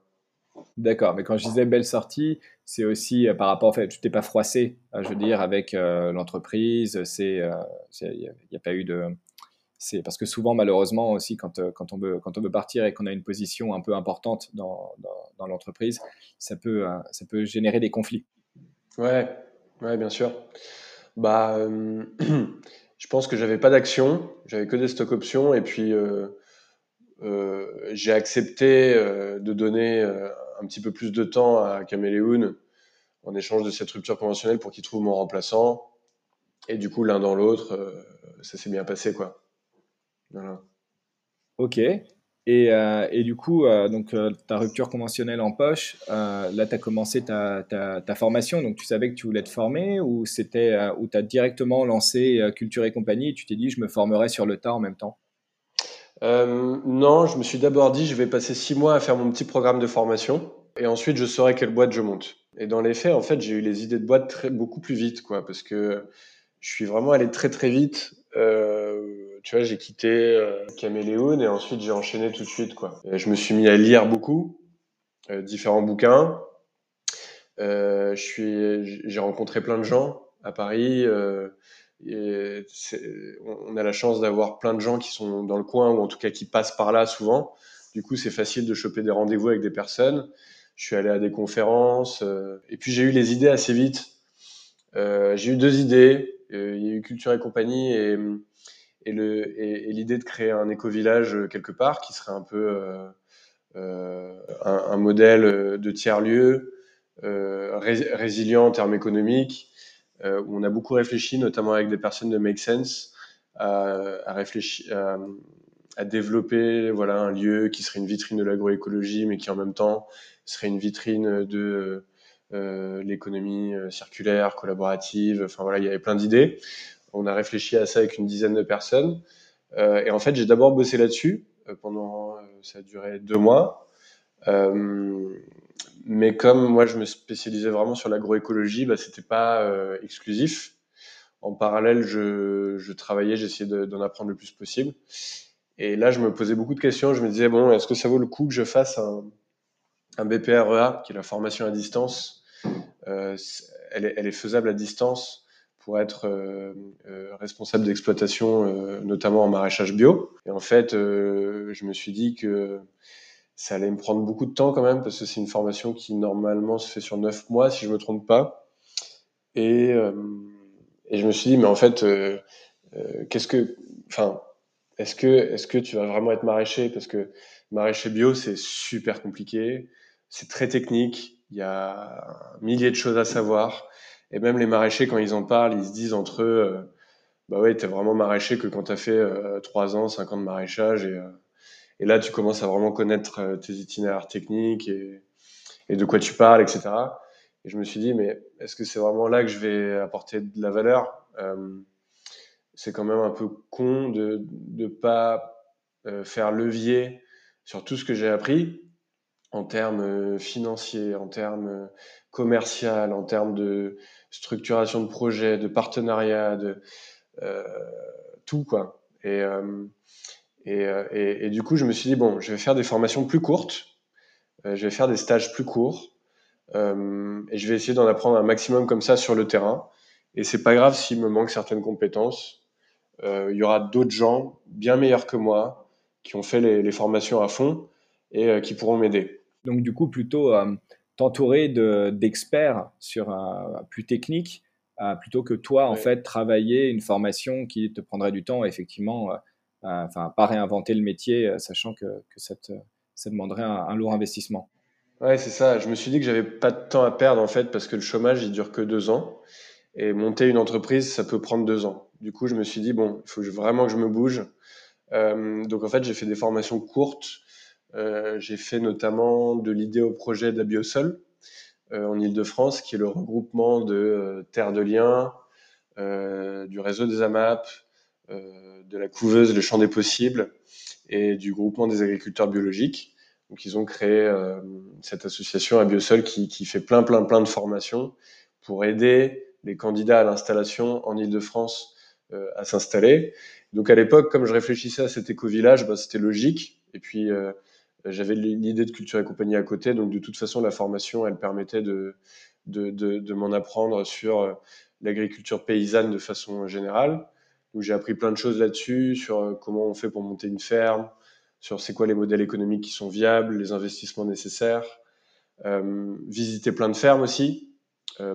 D'accord, mais quand je disais belle sortie, c'est aussi par rapport, en fait, tu t'es pas froissé, je veux dire, avec l'entreprise, il n'y a pas eu de... C'est parce que souvent, malheureusement, aussi, quand on veut partir et qu'on a une position un peu importante dans l'entreprise, ça peut générer des conflits. Ouais, bien sûr. Je pense que j'avais pas d'action, j'avais que des stock options, et puis... j'ai accepté de donner un petit peu plus de temps à Caméléon en échange de cette rupture conventionnelle pour qu'il trouve mon remplaçant. Et du coup, l'un dans l'autre, ça s'est bien passé, quoi. Voilà. Ok. Et Et du coup, ta rupture conventionnelle en poche, là, tu as commencé ta formation. Donc, tu savais que tu voulais te former ou tu as directement lancé Culture et Compagnie et tu t'es dit, je me formerai sur le tas en même temps? Non, je me suis d'abord dit, je vais passer 6 mois à faire mon petit programme de formation et ensuite, je saurai quelle boîte je monte. Et dans les faits, en fait, j'ai eu les idées de boîte beaucoup plus vite, quoi, parce que je suis vraiment allé très, très vite. Tu vois, j'ai quitté Caméléon et ensuite j'ai enchaîné tout de suite, quoi. Et je me suis mis à lire beaucoup, différents bouquins. J'ai rencontré plein de gens à Paris. Et on a la chance d'avoir plein de gens qui sont dans le coin ou en tout cas qui passent par là souvent. Du coup, c'est facile de choper des rendez-vous avec des personnes. Je suis allé à des conférences. Et puis, j'ai eu les idées assez vite. J'ai eu 2 idées. Il y a eu Culture et Compagnie et l'idée de créer un éco-village quelque part qui serait un peu un modèle de tiers-lieu résilient en termes économiques. On a beaucoup réfléchi, notamment avec des personnes de Make Sense, à développer un lieu qui serait une vitrine de l'agroécologie, mais qui en même temps serait une vitrine de l'économie circulaire, collaborative. Enfin voilà, il y avait plein d'idées. On a réfléchi à ça avec une 10aine de personnes. Et en fait, j'ai d'abord bossé là-dessus pendant, ça a duré 2 mois. Mais comme moi, je me spécialisais vraiment sur l'agroécologie, c'était pas exclusif. En parallèle, je travaillais, j'essayais d'en apprendre le plus possible. Et là, je me posais beaucoup de questions. Je me disais, bon, est-ce que ça vaut le coup que je fasse un BPREA, qui est la formation à distance? Elle est faisable à distance pour être responsable d'exploitation, notamment en maraîchage bio. Et en fait, je me suis dit que ça allait me prendre beaucoup de temps quand même, parce que c'est une formation qui normalement se fait sur 9 mois, si je me trompe pas. Et je me suis dit, mais en fait, est-ce que tu vas vraiment être maraîcher? Parce que maraîcher bio, c'est super compliqué, c'est très technique, il y a un millier de choses à savoir. Et même les maraîchers, quand ils en parlent, ils se disent entre eux, bah ouais, t'es vraiment maraîcher que quand t'as fait 3 ans, 5 ans de maraîchage. Et là, tu commences à vraiment connaître tes itinéraires techniques et de quoi tu parles, etc. Et je me suis dit, mais est-ce que c'est vraiment là que je vais apporter de la valeur? C'est quand même un peu con de ne pas faire levier sur tout ce que j'ai appris en termes financiers, en termes commercial, en termes de structuration de projet, de partenariat, de tout, quoi. Et du coup, je me suis dit, bon, je vais faire des formations plus courtes, je vais faire des stages plus courts, et je vais essayer d'en apprendre un maximum comme ça sur le terrain. Et c'est pas grave s'il me manque certaines compétences. Il y aura d'autres gens bien meilleurs que moi qui ont fait les formations à fond et qui pourront m'aider. Donc du coup, plutôt t'entourer d'experts sur plus technique, plutôt que toi, en fait, travailler une formation qui te prendrait du temps, effectivement, pas réinventer le métier, sachant que ça demanderait un lourd investissement. Ouais, c'est ça. Je me suis dit que j'avais pas de temps à perdre, en fait, parce que le chômage, il dure que 2 ans. Et monter une entreprise, ça peut prendre 2 ans. Du coup, je me suis dit, bon, il faut vraiment que je me bouge. Donc, en fait, j'ai fait des formations courtes. J'ai fait notamment de l'idée au projet d'Abiosol en Île-de-France, qui est le regroupement de Terres de Liens, du réseau des AMAP, de la couveuse Le Champ des Possibles et du groupement des agriculteurs biologiques. Donc ils ont créé cette association Abiosol qui fait plein de formations pour aider les candidats à l'installation en Île-de-France à s'installer. Donc à l'époque, comme je réfléchissais à cet éco-village, c'était logique. Et puis j'avais l'idée de Culture et Compagnie à côté, donc de toute façon, la formation, elle permettait de m'en apprendre sur l'agriculture paysanne de façon générale. Donc j'ai appris plein de choses là-dessus, sur comment on fait pour monter une ferme, sur c'est quoi les modèles économiques qui sont viables, les investissements nécessaires. Visiter plein de fermes aussi,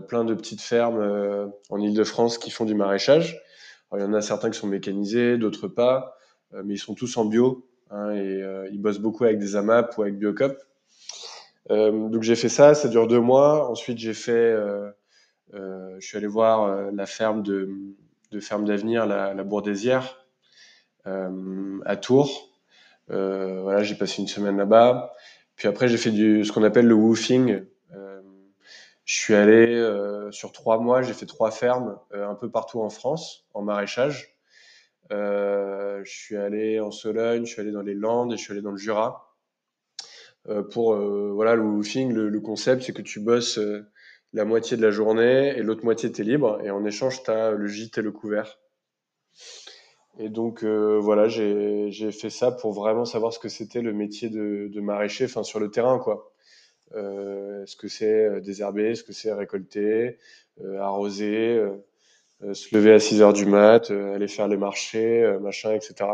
plein de petites fermes en Île-de-France qui font du maraîchage. Alors, il y en a certains qui sont mécanisés, d'autres pas, mais ils sont tous en bio. Ils bossent beaucoup avec des AMAP ou avec Biocoop. Donc j'ai fait ça, ça dure 2 mois. Ensuite, je suis allé voir la ferme de Fermes d'Avenir, la Bourdaisière, à Tours, Voilà, j'ai passé une semaine là-bas. Puis après, j'ai fait ce qu'on appelle le woofing. Je suis allé sur 3 mois, j'ai fait 3 fermes un peu partout en France, en maraîchage. Je suis allé en Sologne, je suis allé dans les Landes et je suis allé dans le Jura. Pour voilà, le woofing, le concept, c'est que tu bosses la moitié de la journée et l'autre moitié, t'es libre. Et en échange, t'as le gîte et le couvert. Et donc, voilà, j'ai fait ça pour vraiment savoir ce que c'était le métier de maraîcher, enfin, sur le terrain, quoi. Est-ce que c'est désherber, est-ce que c'est récolter, arroser, se lever à 6h du mat, aller faire les marchés, machin, etc.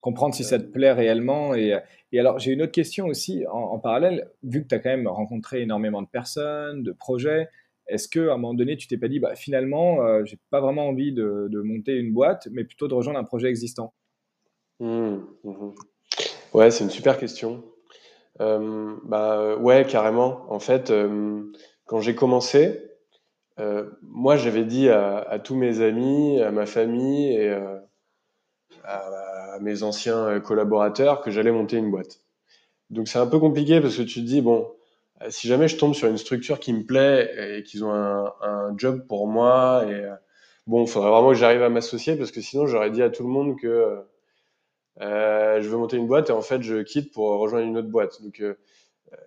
Comprendre si ça te plaît réellement. Et alors, j'ai une autre question aussi en parallèle. Vu que tu as quand même rencontré énormément de personnes, de projets, est-ce qu'à un moment donné, tu t'es pas dit, bah, finalement, j'ai pas vraiment envie de monter une boîte, mais plutôt de rejoindre un projet existant? Ouais, c'est une super question. Bah, ouais, carrément. En fait, quand j'ai commencé, moi, j'avais dit à tous mes amis, à ma famille et à mes anciens collaborateurs que j'allais monter une boîte. Donc, c'est un peu compliqué parce que tu te dis, bon, si jamais je tombe sur une structure qui me plaît et qu'ils ont un job pour moi, et bon, il faudrait vraiment que j'arrive à m'associer parce que sinon j'aurais dit à tout le monde que je veux monter une boîte et en fait je quitte pour rejoindre une autre boîte. Donc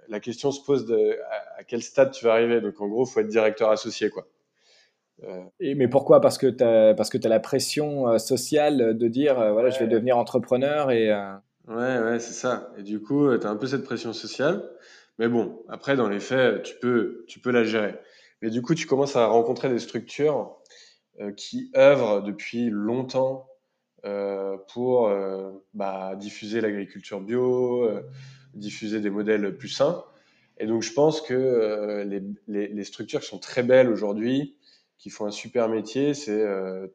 la question se pose à quel stade tu vas arriver. Donc en gros, il faut être directeur associé, quoi. Mais pourquoi? Parce que tu as la pression sociale de dire voilà, je vais devenir entrepreneur et. Ouais, c'est ça. Et du coup, tu as un peu cette pression sociale. Mais bon, après, dans les faits, tu peux la gérer. Mais du coup, tu commences à rencontrer des structures qui œuvrent depuis longtemps pour diffuser l'agriculture bio, diffuser des modèles plus sains. Et donc, je pense que les structures qui sont très belles aujourd'hui, qui font un super métier, c'est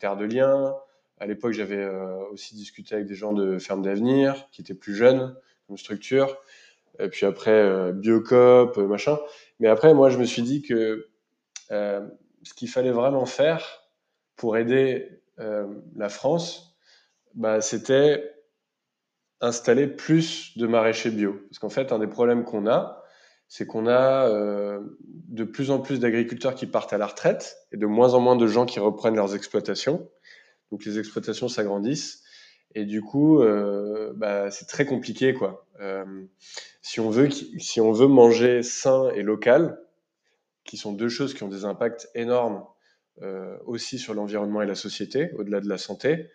Terres de Liens. À l'époque, j'avais aussi discuté avec des gens de Fermes d'Avenir, qui étaient plus jeunes comme structure. Et puis après, Biocoop, machin. Mais après, moi, je me suis dit que ce qu'il fallait vraiment faire pour aider la France, bah, c'était installer plus de maraîchers bio. Parce qu'en fait, un des problèmes qu'on a, c'est qu'on a de plus en plus d'agriculteurs qui partent à la retraite et de moins en moins de gens qui reprennent leurs exploitations. Donc, les exploitations s'agrandissent. Et du coup, c'est très compliqué, quoi. Si on veut manger sain et local, qui sont deux choses qui ont des impacts énormes aussi sur l'environnement et la société, au-delà de la santé,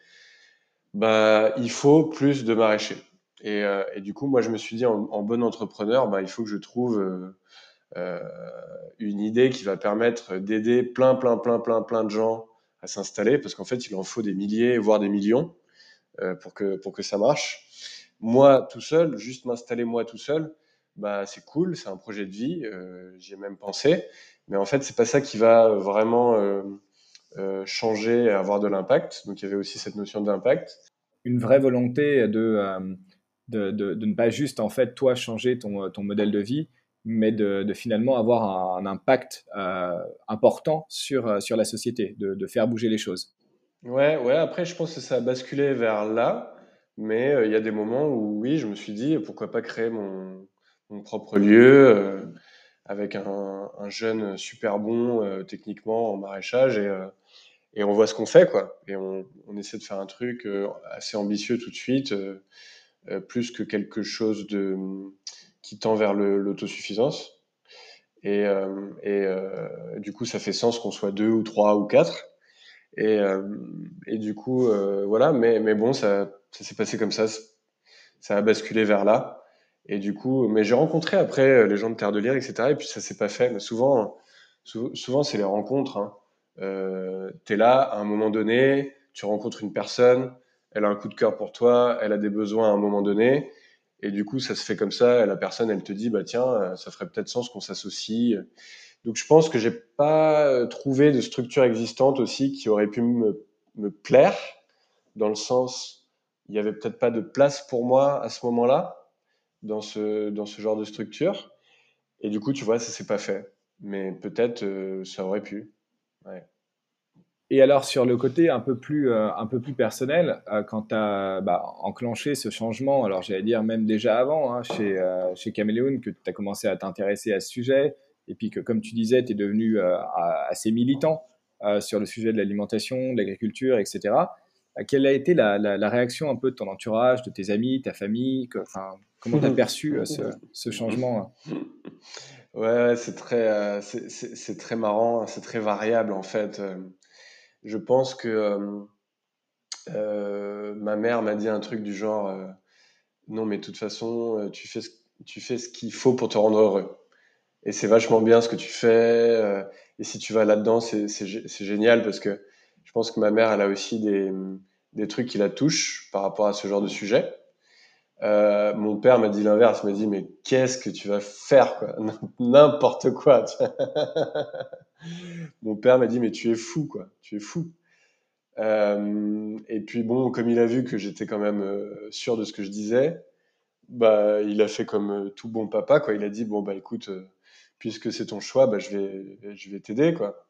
bah, il faut plus de maraîchers. Et du coup, moi, je me suis dit, en bon entrepreneur, bah, il faut que je trouve une idée qui va permettre d'aider plein de gens à s'installer, parce qu'en fait, il en faut des milliers, voire des millions. Pour que ça marche. Moi, tout seul, juste m'installer moi tout seul, bah, c'est cool, c'est un projet de vie, j'y ai même pensé, mais en fait, c'est pas ça qui va vraiment changer et avoir de l'impact. Donc, il y avait aussi cette notion d'impact. Une vraie volonté de ne pas juste, en fait, toi, changer ton modèle de vie, mais de finalement avoir un impact important sur la société, de faire bouger les choses. Ouais, après, je pense que ça a basculé vers là, mais il y a des moments où, oui, je me suis dit, pourquoi pas créer mon propre lieu avec un jeune super bon techniquement en maraîchage et on voit ce qu'on fait, quoi. Et on essaie de faire un truc assez ambitieux tout de suite, plus que quelque chose qui tend vers l'autosuffisance. Et du coup, ça fait sens qu'on soit 2 ou 3 ou 4. Et du coup, voilà, mais bon, ça s'est passé comme ça a basculé vers là. Et du coup, mais j'ai rencontré après les gens de Terre de Lire, etc. Et puis ça s'est pas fait. Mais souvent c'est les rencontres, hein. T'es là, à un moment donné, tu rencontres une personne, elle a un coup de cœur pour toi, elle a des besoins à un moment donné. Et du coup, ça se fait comme ça. La personne, elle te dit, bah tiens, ça ferait peut-être sens qu'on s'associe. Donc, je pense que j'ai pas trouvé de structure existante aussi qui aurait pu me plaire, dans le sens, il y avait peut-être pas de place pour moi à ce moment-là, dans ce genre de structure. Et du coup, tu vois, ça s'est pas fait. Mais peut-être, ça aurait pu. Ouais. Et alors, sur le côté un peu plus personnel, quand tu as enclenché ce changement, alors j'allais dire même déjà avant, hein, chez Caméléon, que tu as commencé à t'intéresser à ce sujet, et puis que, comme tu disais, tu es devenu assez militant sur le sujet de l'alimentation, de l'agriculture, etc. Quelle a été la réaction un peu de ton entourage, de tes amis, ta famille, comment tu as perçu ce changement? Ouais, c'est très marrant, c'est très variable en fait. Je pense que ma mère m'a dit un truc du genre non, mais de toute façon, tu fais ce qu'il faut pour te rendre heureux. Et c'est vachement bien ce que tu fais. Et si tu vas là-dedans, c'est génial, parce que je pense que ma mère, elle a aussi des trucs qui la touchent par rapport à ce genre de sujet. Mon père m'a dit l'inverse, il m'a dit « Mais qu'est-ce que tu vas faire, quoi ? N'importe quoi !» Mon père m'a dit « Mais tu es fou, quoi. Tu es fou. » Et puis bon, comme il a vu que j'étais quand même sûr de ce que je disais, il a fait comme tout bon papa, quoi. Il a dit « Bon, écoute, puisque c'est ton choix, je vais t'aider, quoi.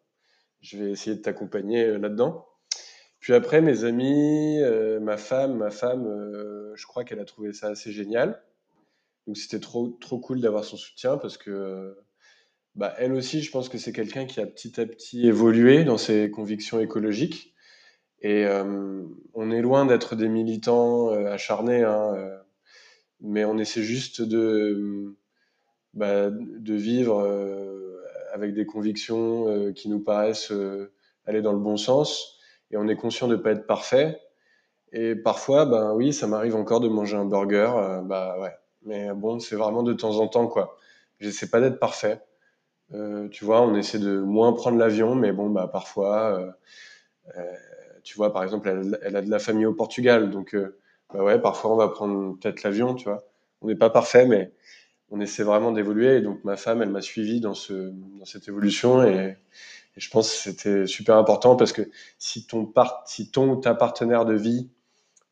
Je vais essayer de t'accompagner là-dedans. » Puis après, mes amis, ma femme, je crois qu'elle a trouvé ça assez génial. Donc c'était trop cool d'avoir son soutien, parce que elle aussi, je pense que c'est quelqu'un qui a petit à petit évolué dans ses convictions écologiques. Et on est loin d'être des militants acharnés, hein, mais on essaie juste de vivre avec des convictions qui nous paraissent aller dans le bon sens. Et on est conscient de ne pas être parfait. Et parfois, oui, ça m'arrive encore de manger un burger. Ouais. Mais bon, c'est vraiment de temps en temps, quoi. J'essaie pas d'être parfait. Tu vois, on essaie de moins prendre l'avion. Mais bon, parfois, tu vois, par exemple, elle a de la famille au Portugal. Donc, ouais, parfois, on va prendre peut-être l'avion, tu vois. On n'est pas parfait, mais on essaie vraiment d'évoluer. Et donc, ma femme, elle m'a suivi dans cette évolution. Et je pense que c'était super important, parce que si ton ou ta partenaire de vie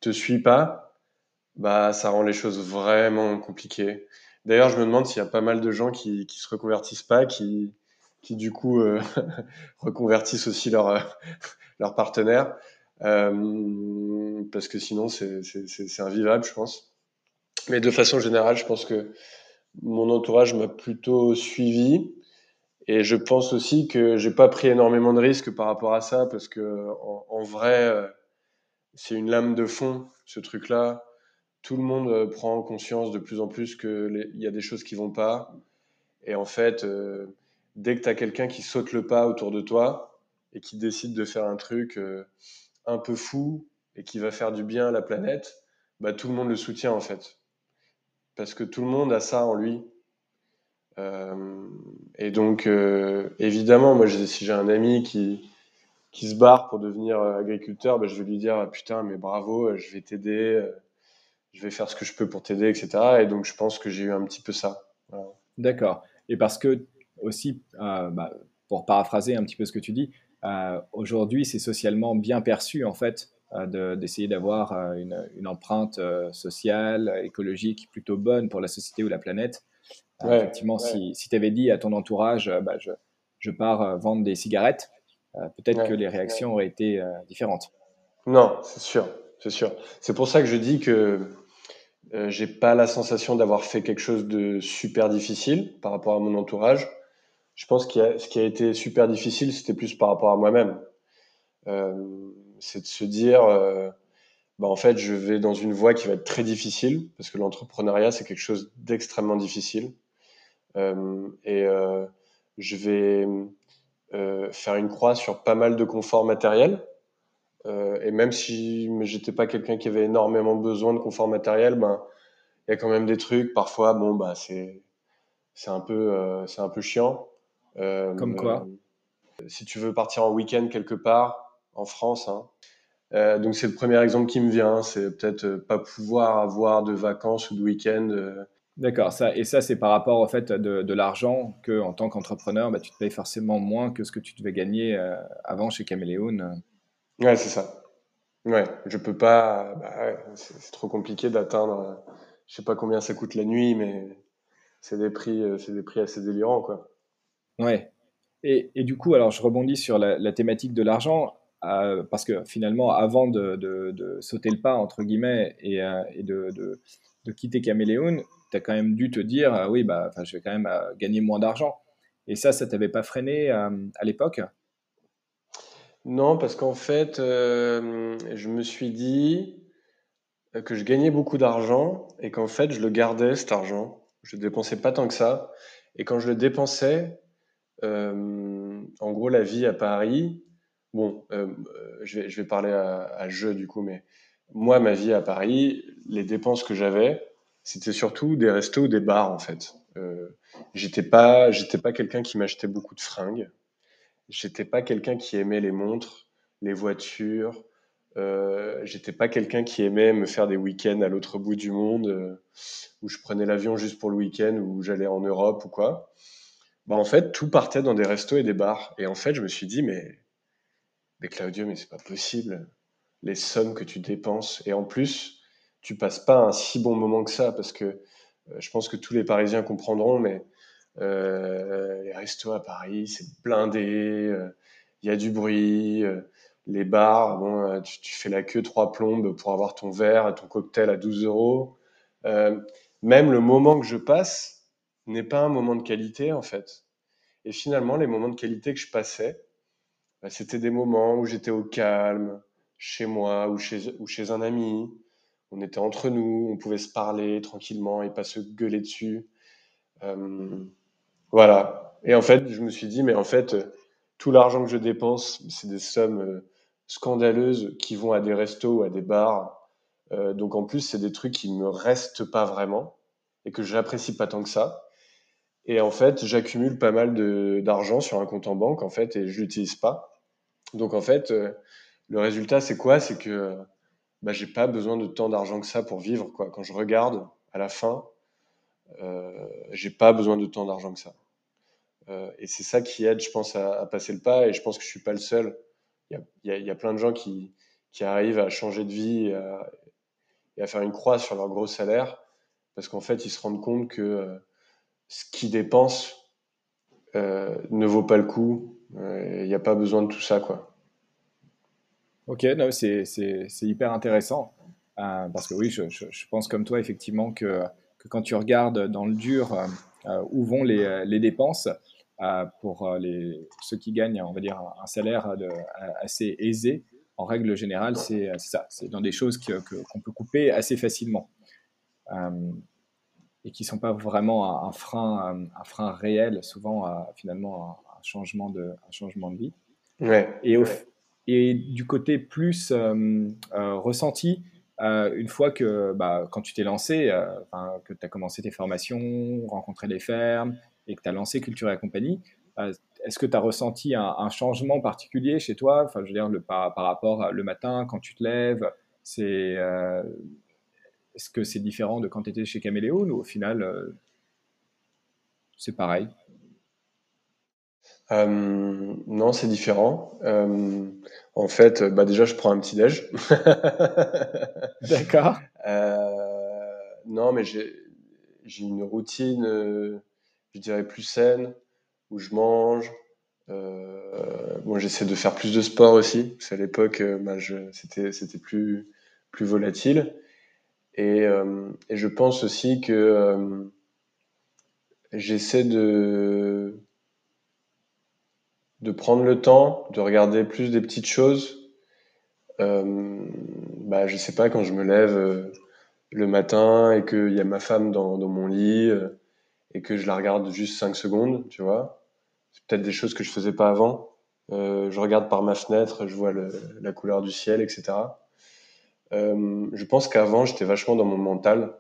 te suit pas, ça rend les choses vraiment compliquées. D'ailleurs, je me demande s'il y a pas mal de gens qui se reconvertissent pas, qui du coup reconvertissent aussi leur partenaire, parce que sinon c'est invivable, je pense. Mais de façon générale, je pense que mon entourage m'a plutôt suivi. Et je pense aussi que j'ai pas pris énormément de risques par rapport à ça, parce que en vrai, c'est une lame de fond, ce truc-là. Tout le monde prend conscience de plus en plus qu'il y a des choses qui vont pas. Et en fait, dès que tu as quelqu'un qui saute le pas autour de toi et qui décide de faire un truc un peu fou et qui va faire du bien à la planète, tout le monde le soutient en fait. Parce que tout le monde a ça en lui. Et donc, évidemment, moi, si j'ai un ami qui se barre pour devenir agriculteur, je vais lui dire « Putain, mais bravo, je vais t'aider, je vais faire ce que je peux pour t'aider, etc. » Et donc, je pense que j'ai eu un petit peu ça. Voilà. D'accord. Et parce que, aussi, pour paraphraser un petit peu ce que tu dis, aujourd'hui, c'est socialement bien perçu, en fait, d'essayer d'avoir une empreinte sociale, écologique plutôt bonne pour la société ou la planète. Ouais, effectivement, ouais. Si tu avais dit à ton entourage je pars vendre des cigarettes, peut-être que les réactions auraient été différentes. Non, c'est sûr. C'est pour ça que je dis que j'ai pas la sensation d'avoir fait quelque chose de super difficile par rapport à mon entourage. Je pense que ce qui a été super difficile, c'était plus par rapport à moi-même. C'est de se dire en fait, je vais dans une voie qui va être très difficile, parce que l'entrepreneuriat, c'est quelque chose d'extrêmement difficile. Je vais faire une croix sur pas mal de confort matériel. Et même si je n'étais pas quelqu'un qui avait énormément besoin de confort matériel, y a quand même des trucs. Parfois, c'est un peu chiant. Comme quoi ? Si tu veux partir en week-end quelque part, en France... Hein, donc c'est le premier exemple qui me vient, c'est peut-être pas pouvoir avoir de vacances ou de week-end. D'accord, ça c'est par rapport au fait de l'argent, que en tant qu'entrepreneur, tu te payes forcément moins que ce que tu devais gagner avant chez Caméléon. Ouais, c'est ça. Ouais, je peux pas, c'est trop compliqué d'atteindre. Je sais pas combien ça coûte la nuit, mais c'est des prix assez délirants, quoi. Ouais. Et du coup, alors je rebondis sur la thématique de l'argent. parce que finalement, avant de sauter le pas, entre guillemets, et de quitter Caméléon, tu as quand même dû te dire, oui, bah, je vais quand même gagner moins d'argent. Et ça ne t'avait pas freiné à l'époque? Non, parce qu'en fait, je me suis dit que je gagnais beaucoup d'argent et qu'en fait, je le gardais, cet argent. Je ne dépensais pas tant que ça. Et quand je le dépensais, en gros, la vie à Paris... Bon, je vais parler à je du coup, mais moi, ma vie à Paris, les dépenses que j'avais, c'était surtout des restos ou des bars, en fait. J'étais pas quelqu'un qui m'achetait beaucoup de fringues. J'étais pas quelqu'un qui aimait les montres, les voitures. J'étais pas quelqu'un qui aimait me faire des week-ends à l'autre bout du monde, où je prenais l'avion juste pour le week-end, où j'allais en Europe ou quoi. Bah, en fait, tout partait dans des restos et des bars. Et en fait, je me suis dit, mais Claudio, mais c'est pas possible, les sommes que tu dépenses. Et en plus, tu passes pas un si bon moment que ça, parce que je pense que tous les Parisiens comprendront, mais les restos à Paris, c'est blindé, il y a du bruit, les bars, bon, tu fais la queue 3 plombes pour avoir ton verre et ton cocktail à 12 €. Même le moment que je passe n'est pas un moment de qualité, en fait. Et finalement, les moments de qualité que je passais, c'était des moments où j'étais au calme, chez moi ou chez un ami. On était entre nous, on pouvait se parler tranquillement et pas se gueuler dessus. Voilà. Et en fait, je me suis dit, mais en fait, tout l'argent que je dépense, c'est des sommes scandaleuses qui vont à des restos ou à des bars. Donc en plus, c'est des trucs qui ne me restent pas vraiment et que je n'apprécie pas tant que ça. Et en fait, j'accumule pas mal d'argent sur un compte en banque, en fait, et je l'utilise pas. Donc, en fait, le résultat, c'est quoi? C'est que j'ai pas besoin de tant d'argent que ça pour vivre, quoi. Quand je regarde, à la fin, j'ai pas besoin de tant d'argent que ça. Et c'est ça qui aide, je pense, à passer le pas. Et je pense que je suis pas le seul. Il y a plein de gens qui arrivent à changer de vie et à faire une croix sur leur gros salaire parce qu'en fait, ils se rendent compte que... ce qui dépense ne vaut pas le coup. Il n'y a pas besoin de tout ça, quoi. Ok, non, c'est hyper intéressant. Parce que oui, je pense comme toi, effectivement, que quand tu regardes dans le dur où vont les dépenses pour ceux qui gagnent, on va dire, un salaire assez aisé, en règle générale, c'est ça. C'est dans des choses qu'on peut couper assez facilement. Et qui ne sont pas vraiment un frein réel, souvent, finalement, un changement de vie. Ouais. Et du côté plus ressenti, une fois que, quand tu t'es lancé, que tu as commencé tes formations, rencontré les fermes, et que tu as lancé Culture et Compagnie, est-ce que tu as ressenti un changement particulier chez toi? Enfin, je veux dire, par rapport à le matin, quand tu te lèves, c'est... Est-ce que c'est différent de quand tu étais chez Caméléon ou au final, c'est pareil? Non, c'est différent. En fait, déjà, je prends un petit-déj. D'accord. Non, mais j'ai une routine, je dirais, plus saine, où je mange. J'essaie de faire plus de sport aussi, parce qu'à l'époque, c'était plus volatile. Et je pense aussi que j'essaie de prendre le temps, de regarder plus des petites choses. Je sais pas, quand je me lève le matin et qu'il y a ma femme dans mon lit et que je la regarde juste 5 secondes, tu vois. C'est peut-être des choses que je faisais pas avant. Je regarde par ma fenêtre, je vois la couleur du ciel, etc. Je pense qu'avant, j'étais vachement dans mon mental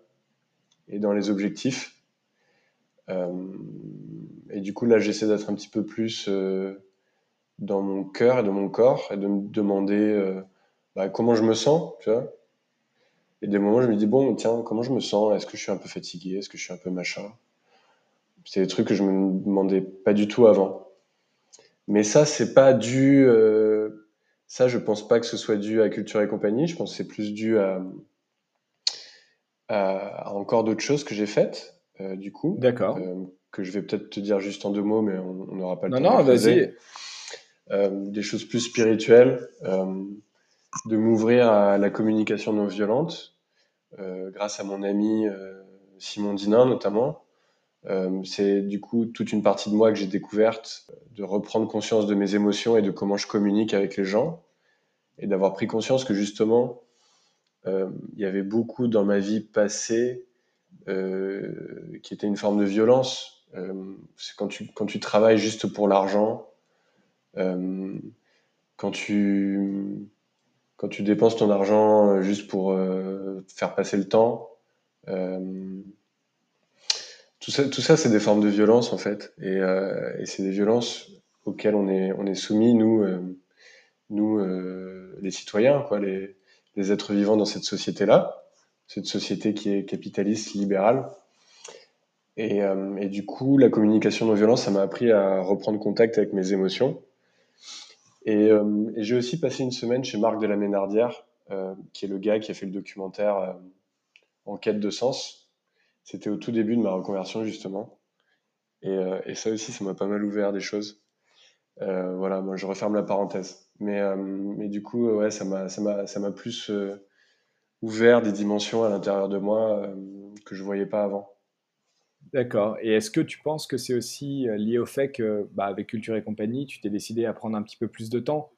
et dans les objectifs. Et du coup, là, j'essaie d'être un petit peu plus dans mon cœur et dans mon corps et de me demander comment je me sens, tu vois. Et des moments, je me dis, bon, tiens, comment je me sens? Est-ce que je suis un peu fatigué? Est-ce que je suis un peu machin? C'est des trucs que je me demandais pas du tout avant. Mais ça, c'est pas dû... Ça, je pense pas que ce soit dû à Culture et Compagnie. Je pense que c'est plus dû à encore d'autres choses que j'ai faites, du coup. D'accord. Que je vais peut-être te dire juste en 2 mots, mais on n'aura pas le temps. Non, vas-y. des choses plus spirituelles, de m'ouvrir à la communication non violente, grâce à mon ami Simon Dinin notamment. C'est du coup toute une partie de moi que j'ai découverte, de reprendre conscience de mes émotions et de comment je communique avec les gens, et d'avoir pris conscience que justement, il y avait beaucoup dans ma vie passée qui était une forme de violence. C'est quand tu travailles juste pour l'argent, quand tu dépenses ton argent juste pour faire passer le temps, tout ça c'est des formes de violence en fait, et c'est des violences auxquelles on est soumis, nous les citoyens, quoi, les êtres vivants dans cette société-là, cette société qui est capitaliste, libérale. Et du coup, la communication non-violente, ça m'a appris à reprendre contact avec mes émotions. Et j'ai aussi passé une semaine chez Marc de la Ménardière, qui est le gars qui a fait le documentaire En quête de sens. C'était au tout début de ma reconversion, justement. Et ça aussi, ça m'a pas mal ouvert des choses. Voilà, moi, je referme la parenthèse. Mais du coup, ouais, ça m'a plus ouvert des dimensions à l'intérieur de moi que je ne voyais pas avant. D'accord. Et est-ce que tu penses que c'est aussi lié au fait que, avec Culture et Compagnie, tu t'es décidé à prendre un petit peu plus de temps?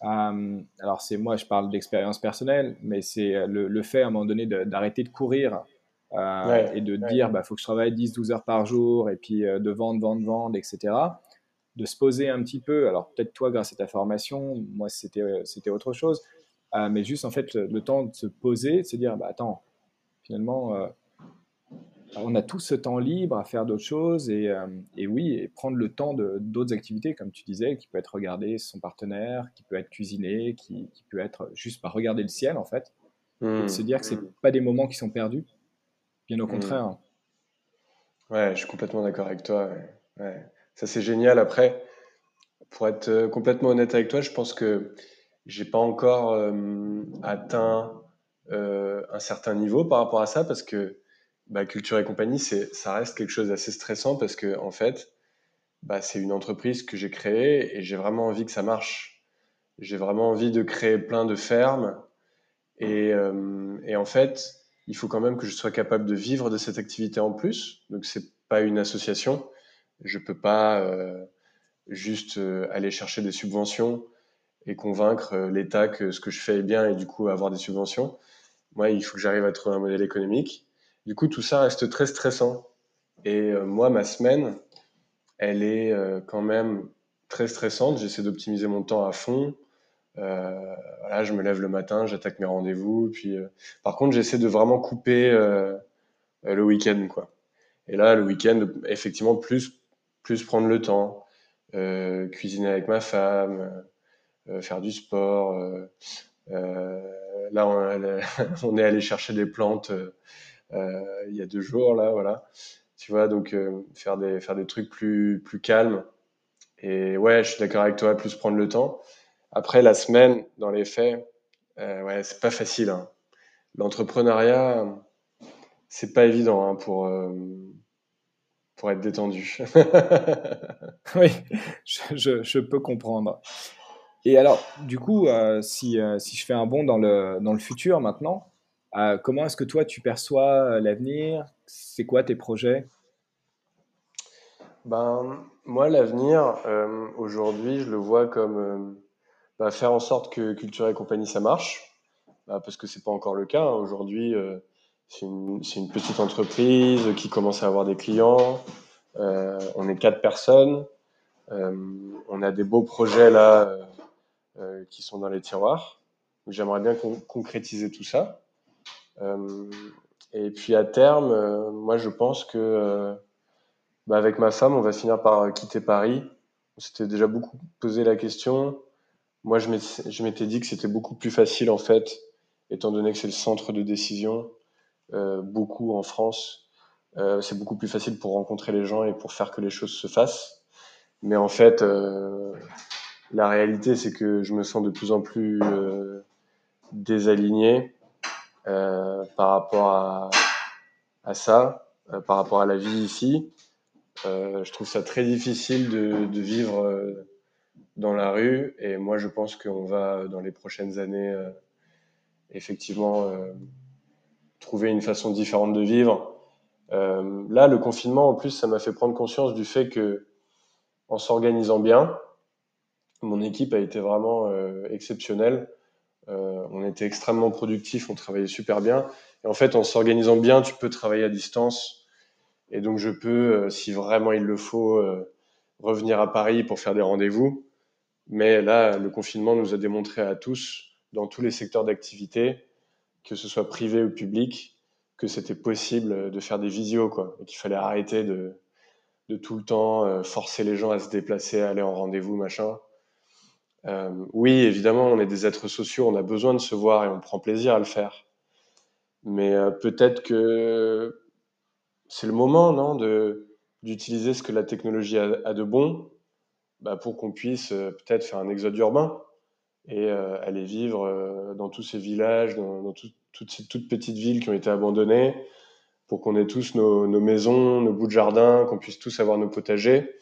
Alors, moi, je parle d'expérience personnelle, mais c'est le fait, à un moment donné, d'arrêter de courir et de dire, faut que je travaille 10-12 heures par jour, et puis de vendre, etc., de se poser un petit peu. Alors peut-être toi grâce à ta formation, moi c'était autre chose, mais juste en fait le temps de se poser, de se dire attends, finalement on a tout ce temps libre à faire d'autres choses, et prendre le temps d'autres activités comme tu disais, qui peut être regarder son partenaire, qui peut être cuisiner, qui peut être juste regarder le ciel en fait, et de se dire que c'est pas des moments qui sont perdus, bien au contraire. Ouais, je suis complètement d'accord avec toi. Ouais. Ça, c'est génial. Après, pour être complètement honnête avec toi, je pense que j'ai pas encore atteint un certain niveau par rapport à ça, parce que Culture et Compagnie, ça reste quelque chose d'assez stressant, parce que en fait, c'est une entreprise que j'ai créée et j'ai vraiment envie que ça marche. J'ai vraiment envie de créer plein de fermes, et en fait, il faut quand même que je sois capable de vivre de cette activité en plus. Donc, c'est pas une association. Je ne peux pas juste aller chercher des subventions et convaincre l'État que ce que je fais est bien et du coup avoir des subventions. Moi, il faut que j'arrive à trouver un modèle économique. Du coup, tout ça reste très stressant. Et moi, ma semaine, elle est quand même très stressante. J'essaie d'optimiser mon temps à fond. Voilà, je me lève le matin, j'attaque mes rendez-vous. Puis, par contre, j'essaie de vraiment couper le week-end, quoi. Et là, le week-end, effectivement, plus prendre le temps, cuisiner avec ma femme, faire du sport. Là, on est allé chercher des plantes il y a 2 jours, là, voilà. Tu vois, donc faire des trucs plus calmes. Et ouais, je suis d'accord avec toi, plus prendre le temps. Après, la semaine, dans les faits, ouais, c'est pas facile, hein. L'entrepreneuriat, c'est pas évident, hein, pour être détendu. Oui, je peux comprendre. Et alors, du coup, si je fais un bond dans le futur maintenant, comment est-ce que toi, tu perçois l'avenir? C'est quoi tes projets? Moi, l'avenir, aujourd'hui, je le vois comme faire en sorte que Culture et Compagnie, ça marche, parce que c'est pas encore le cas, hein. Aujourd'hui, c'est une petite entreprise qui commence à avoir des clients. On est 4 personnes. On a des beaux projets là qui sont dans les tiroirs. Donc, j'aimerais bien concrétiser tout ça. Et puis à terme, moi je pense que avec ma femme, on va finir par quitter Paris. On s'était déjà beaucoup posé la question. Moi, je m'étais dit que c'était beaucoup plus facile en fait, étant donné que c'est le centre de décision. Beaucoup en France, c'est beaucoup plus facile pour rencontrer les gens et pour faire que les choses se fassent. Mais en fait, la réalité, c'est que je me sens de plus en plus désaligné par rapport à ça, par rapport à la vie ici. Je trouve ça très difficile de vivre dans la rue. Et moi, je pense qu'on va, dans les prochaines années, effectivement, trouver une façon différente de vivre. Là, le confinement, en plus, ça m'a fait prendre conscience du fait que, en s'organisant bien, mon équipe a été vraiment exceptionnelle. On était extrêmement productifs, on travaillait super bien. Et en fait, en s'organisant bien, tu peux travailler à distance. Et donc, je peux, si vraiment il le faut, revenir à Paris pour faire des rendez-vous. Mais là, le confinement nous a démontré à tous, dans tous les secteurs d'activité, que ce soit privé ou public, que c'était possible de faire des visios, quoi, et qu'il fallait arrêter de tout le temps forcer les gens à se déplacer, à aller en rendez-vous, machin. Oui, évidemment, on est des êtres sociaux, on a besoin de se voir et on prend plaisir à le faire. Mais peut-être que c'est le moment, non, d'utiliser ce que la technologie a de bon, bah, pour qu'on puisse peut-être faire un exode urbain et aller vivre dans tous ces villages, dans toutes ces toutes petites villes qui ont été abandonnées, pour qu'on ait tous nos maisons, nos bouts de jardin, qu'on puisse tous avoir nos potagers.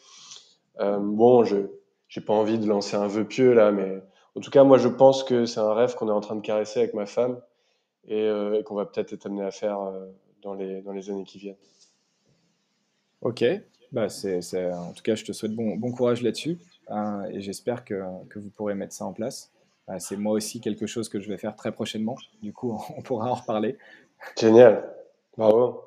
Bon, je n'ai pas envie de lancer un vœu pieux là, mais en tout cas, moi, je pense que c'est un rêve qu'on est en train de caresser avec ma femme et qu'on va peut-être être amené à faire dans les années qui viennent. Ok, bah en tout cas, je te souhaite bon courage là-dessus, hein, et j'espère que vous pourrez mettre ça en place. C'est moi aussi quelque chose que je vais faire très prochainement, du coup, on pourra en reparler. Génial, bravo.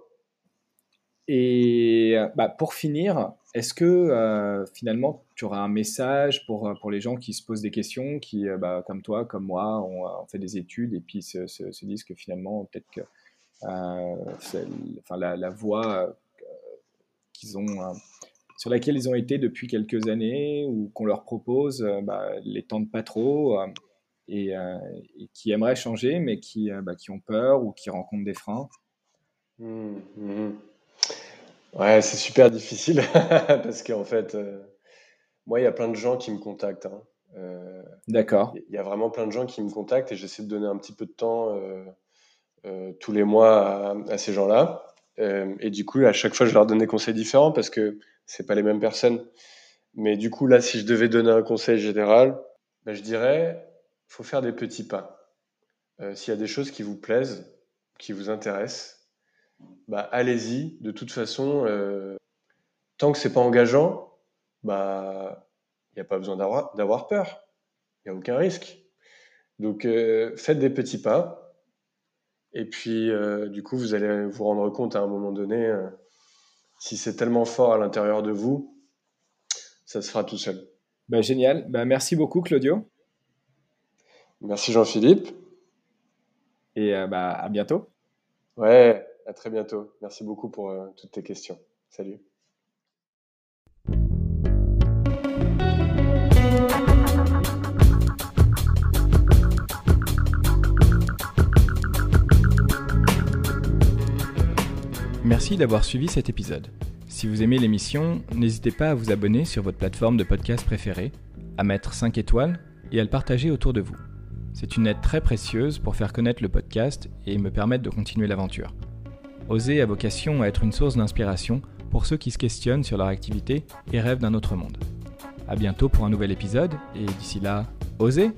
Et bah, pour finir, est-ce que finalement, tu auras un message pour les gens qui se posent des questions, qui, bah, comme toi, comme moi, on fait des études et puis se disent que finalement, peut-être que la voie qu'ils ont, sur laquelle ils ont été depuis quelques années, ou qu'on leur propose, les tentent pas trop, et qui aimeraient changer, mais qui ont peur ou qui rencontrent des freins. Ouais, c'est super difficile, parce qu'en fait, moi, il y a plein de gens qui me contactent. Hein. D'accord. Il y a vraiment plein de gens qui me contactent, et j'essaie de donner un petit peu de temps tous les mois à ces gens-là. Et du coup, à chaque fois, je leur donne des conseils différents parce que c'est pas les mêmes personnes. Mais du coup, là, si je devais donner un conseil général, ben, je dirais, faut faire des petits pas. S'il y a des choses qui vous plaisent, qui vous intéressent, bah, allez-y. De toute façon, tant que c'est pas engageant, bah, y a pas besoin d'avoir peur. Y a aucun risque. Donc, faites des petits pas. Et puis, du coup, vous allez vous rendre compte à un moment donné, si c'est tellement fort à l'intérieur de vous, ça se fera tout seul. Bah, génial. Bah, merci beaucoup, Claudio. Merci, Jean-Philippe. Et à bientôt. Ouais, à très bientôt. Merci beaucoup pour toutes tes questions. Salut. Merci d'avoir suivi cet épisode. Si vous aimez l'émission, n'hésitez pas à vous abonner sur votre plateforme de podcast préférée, à mettre 5 étoiles et à le partager autour de vous. C'est une aide très précieuse pour faire connaître le podcast et me permettre de continuer l'aventure. Oser a vocation à être une source d'inspiration pour ceux qui se questionnent sur leur activité et rêvent d'un autre monde. À bientôt pour un nouvel épisode, et d'ici là, osez!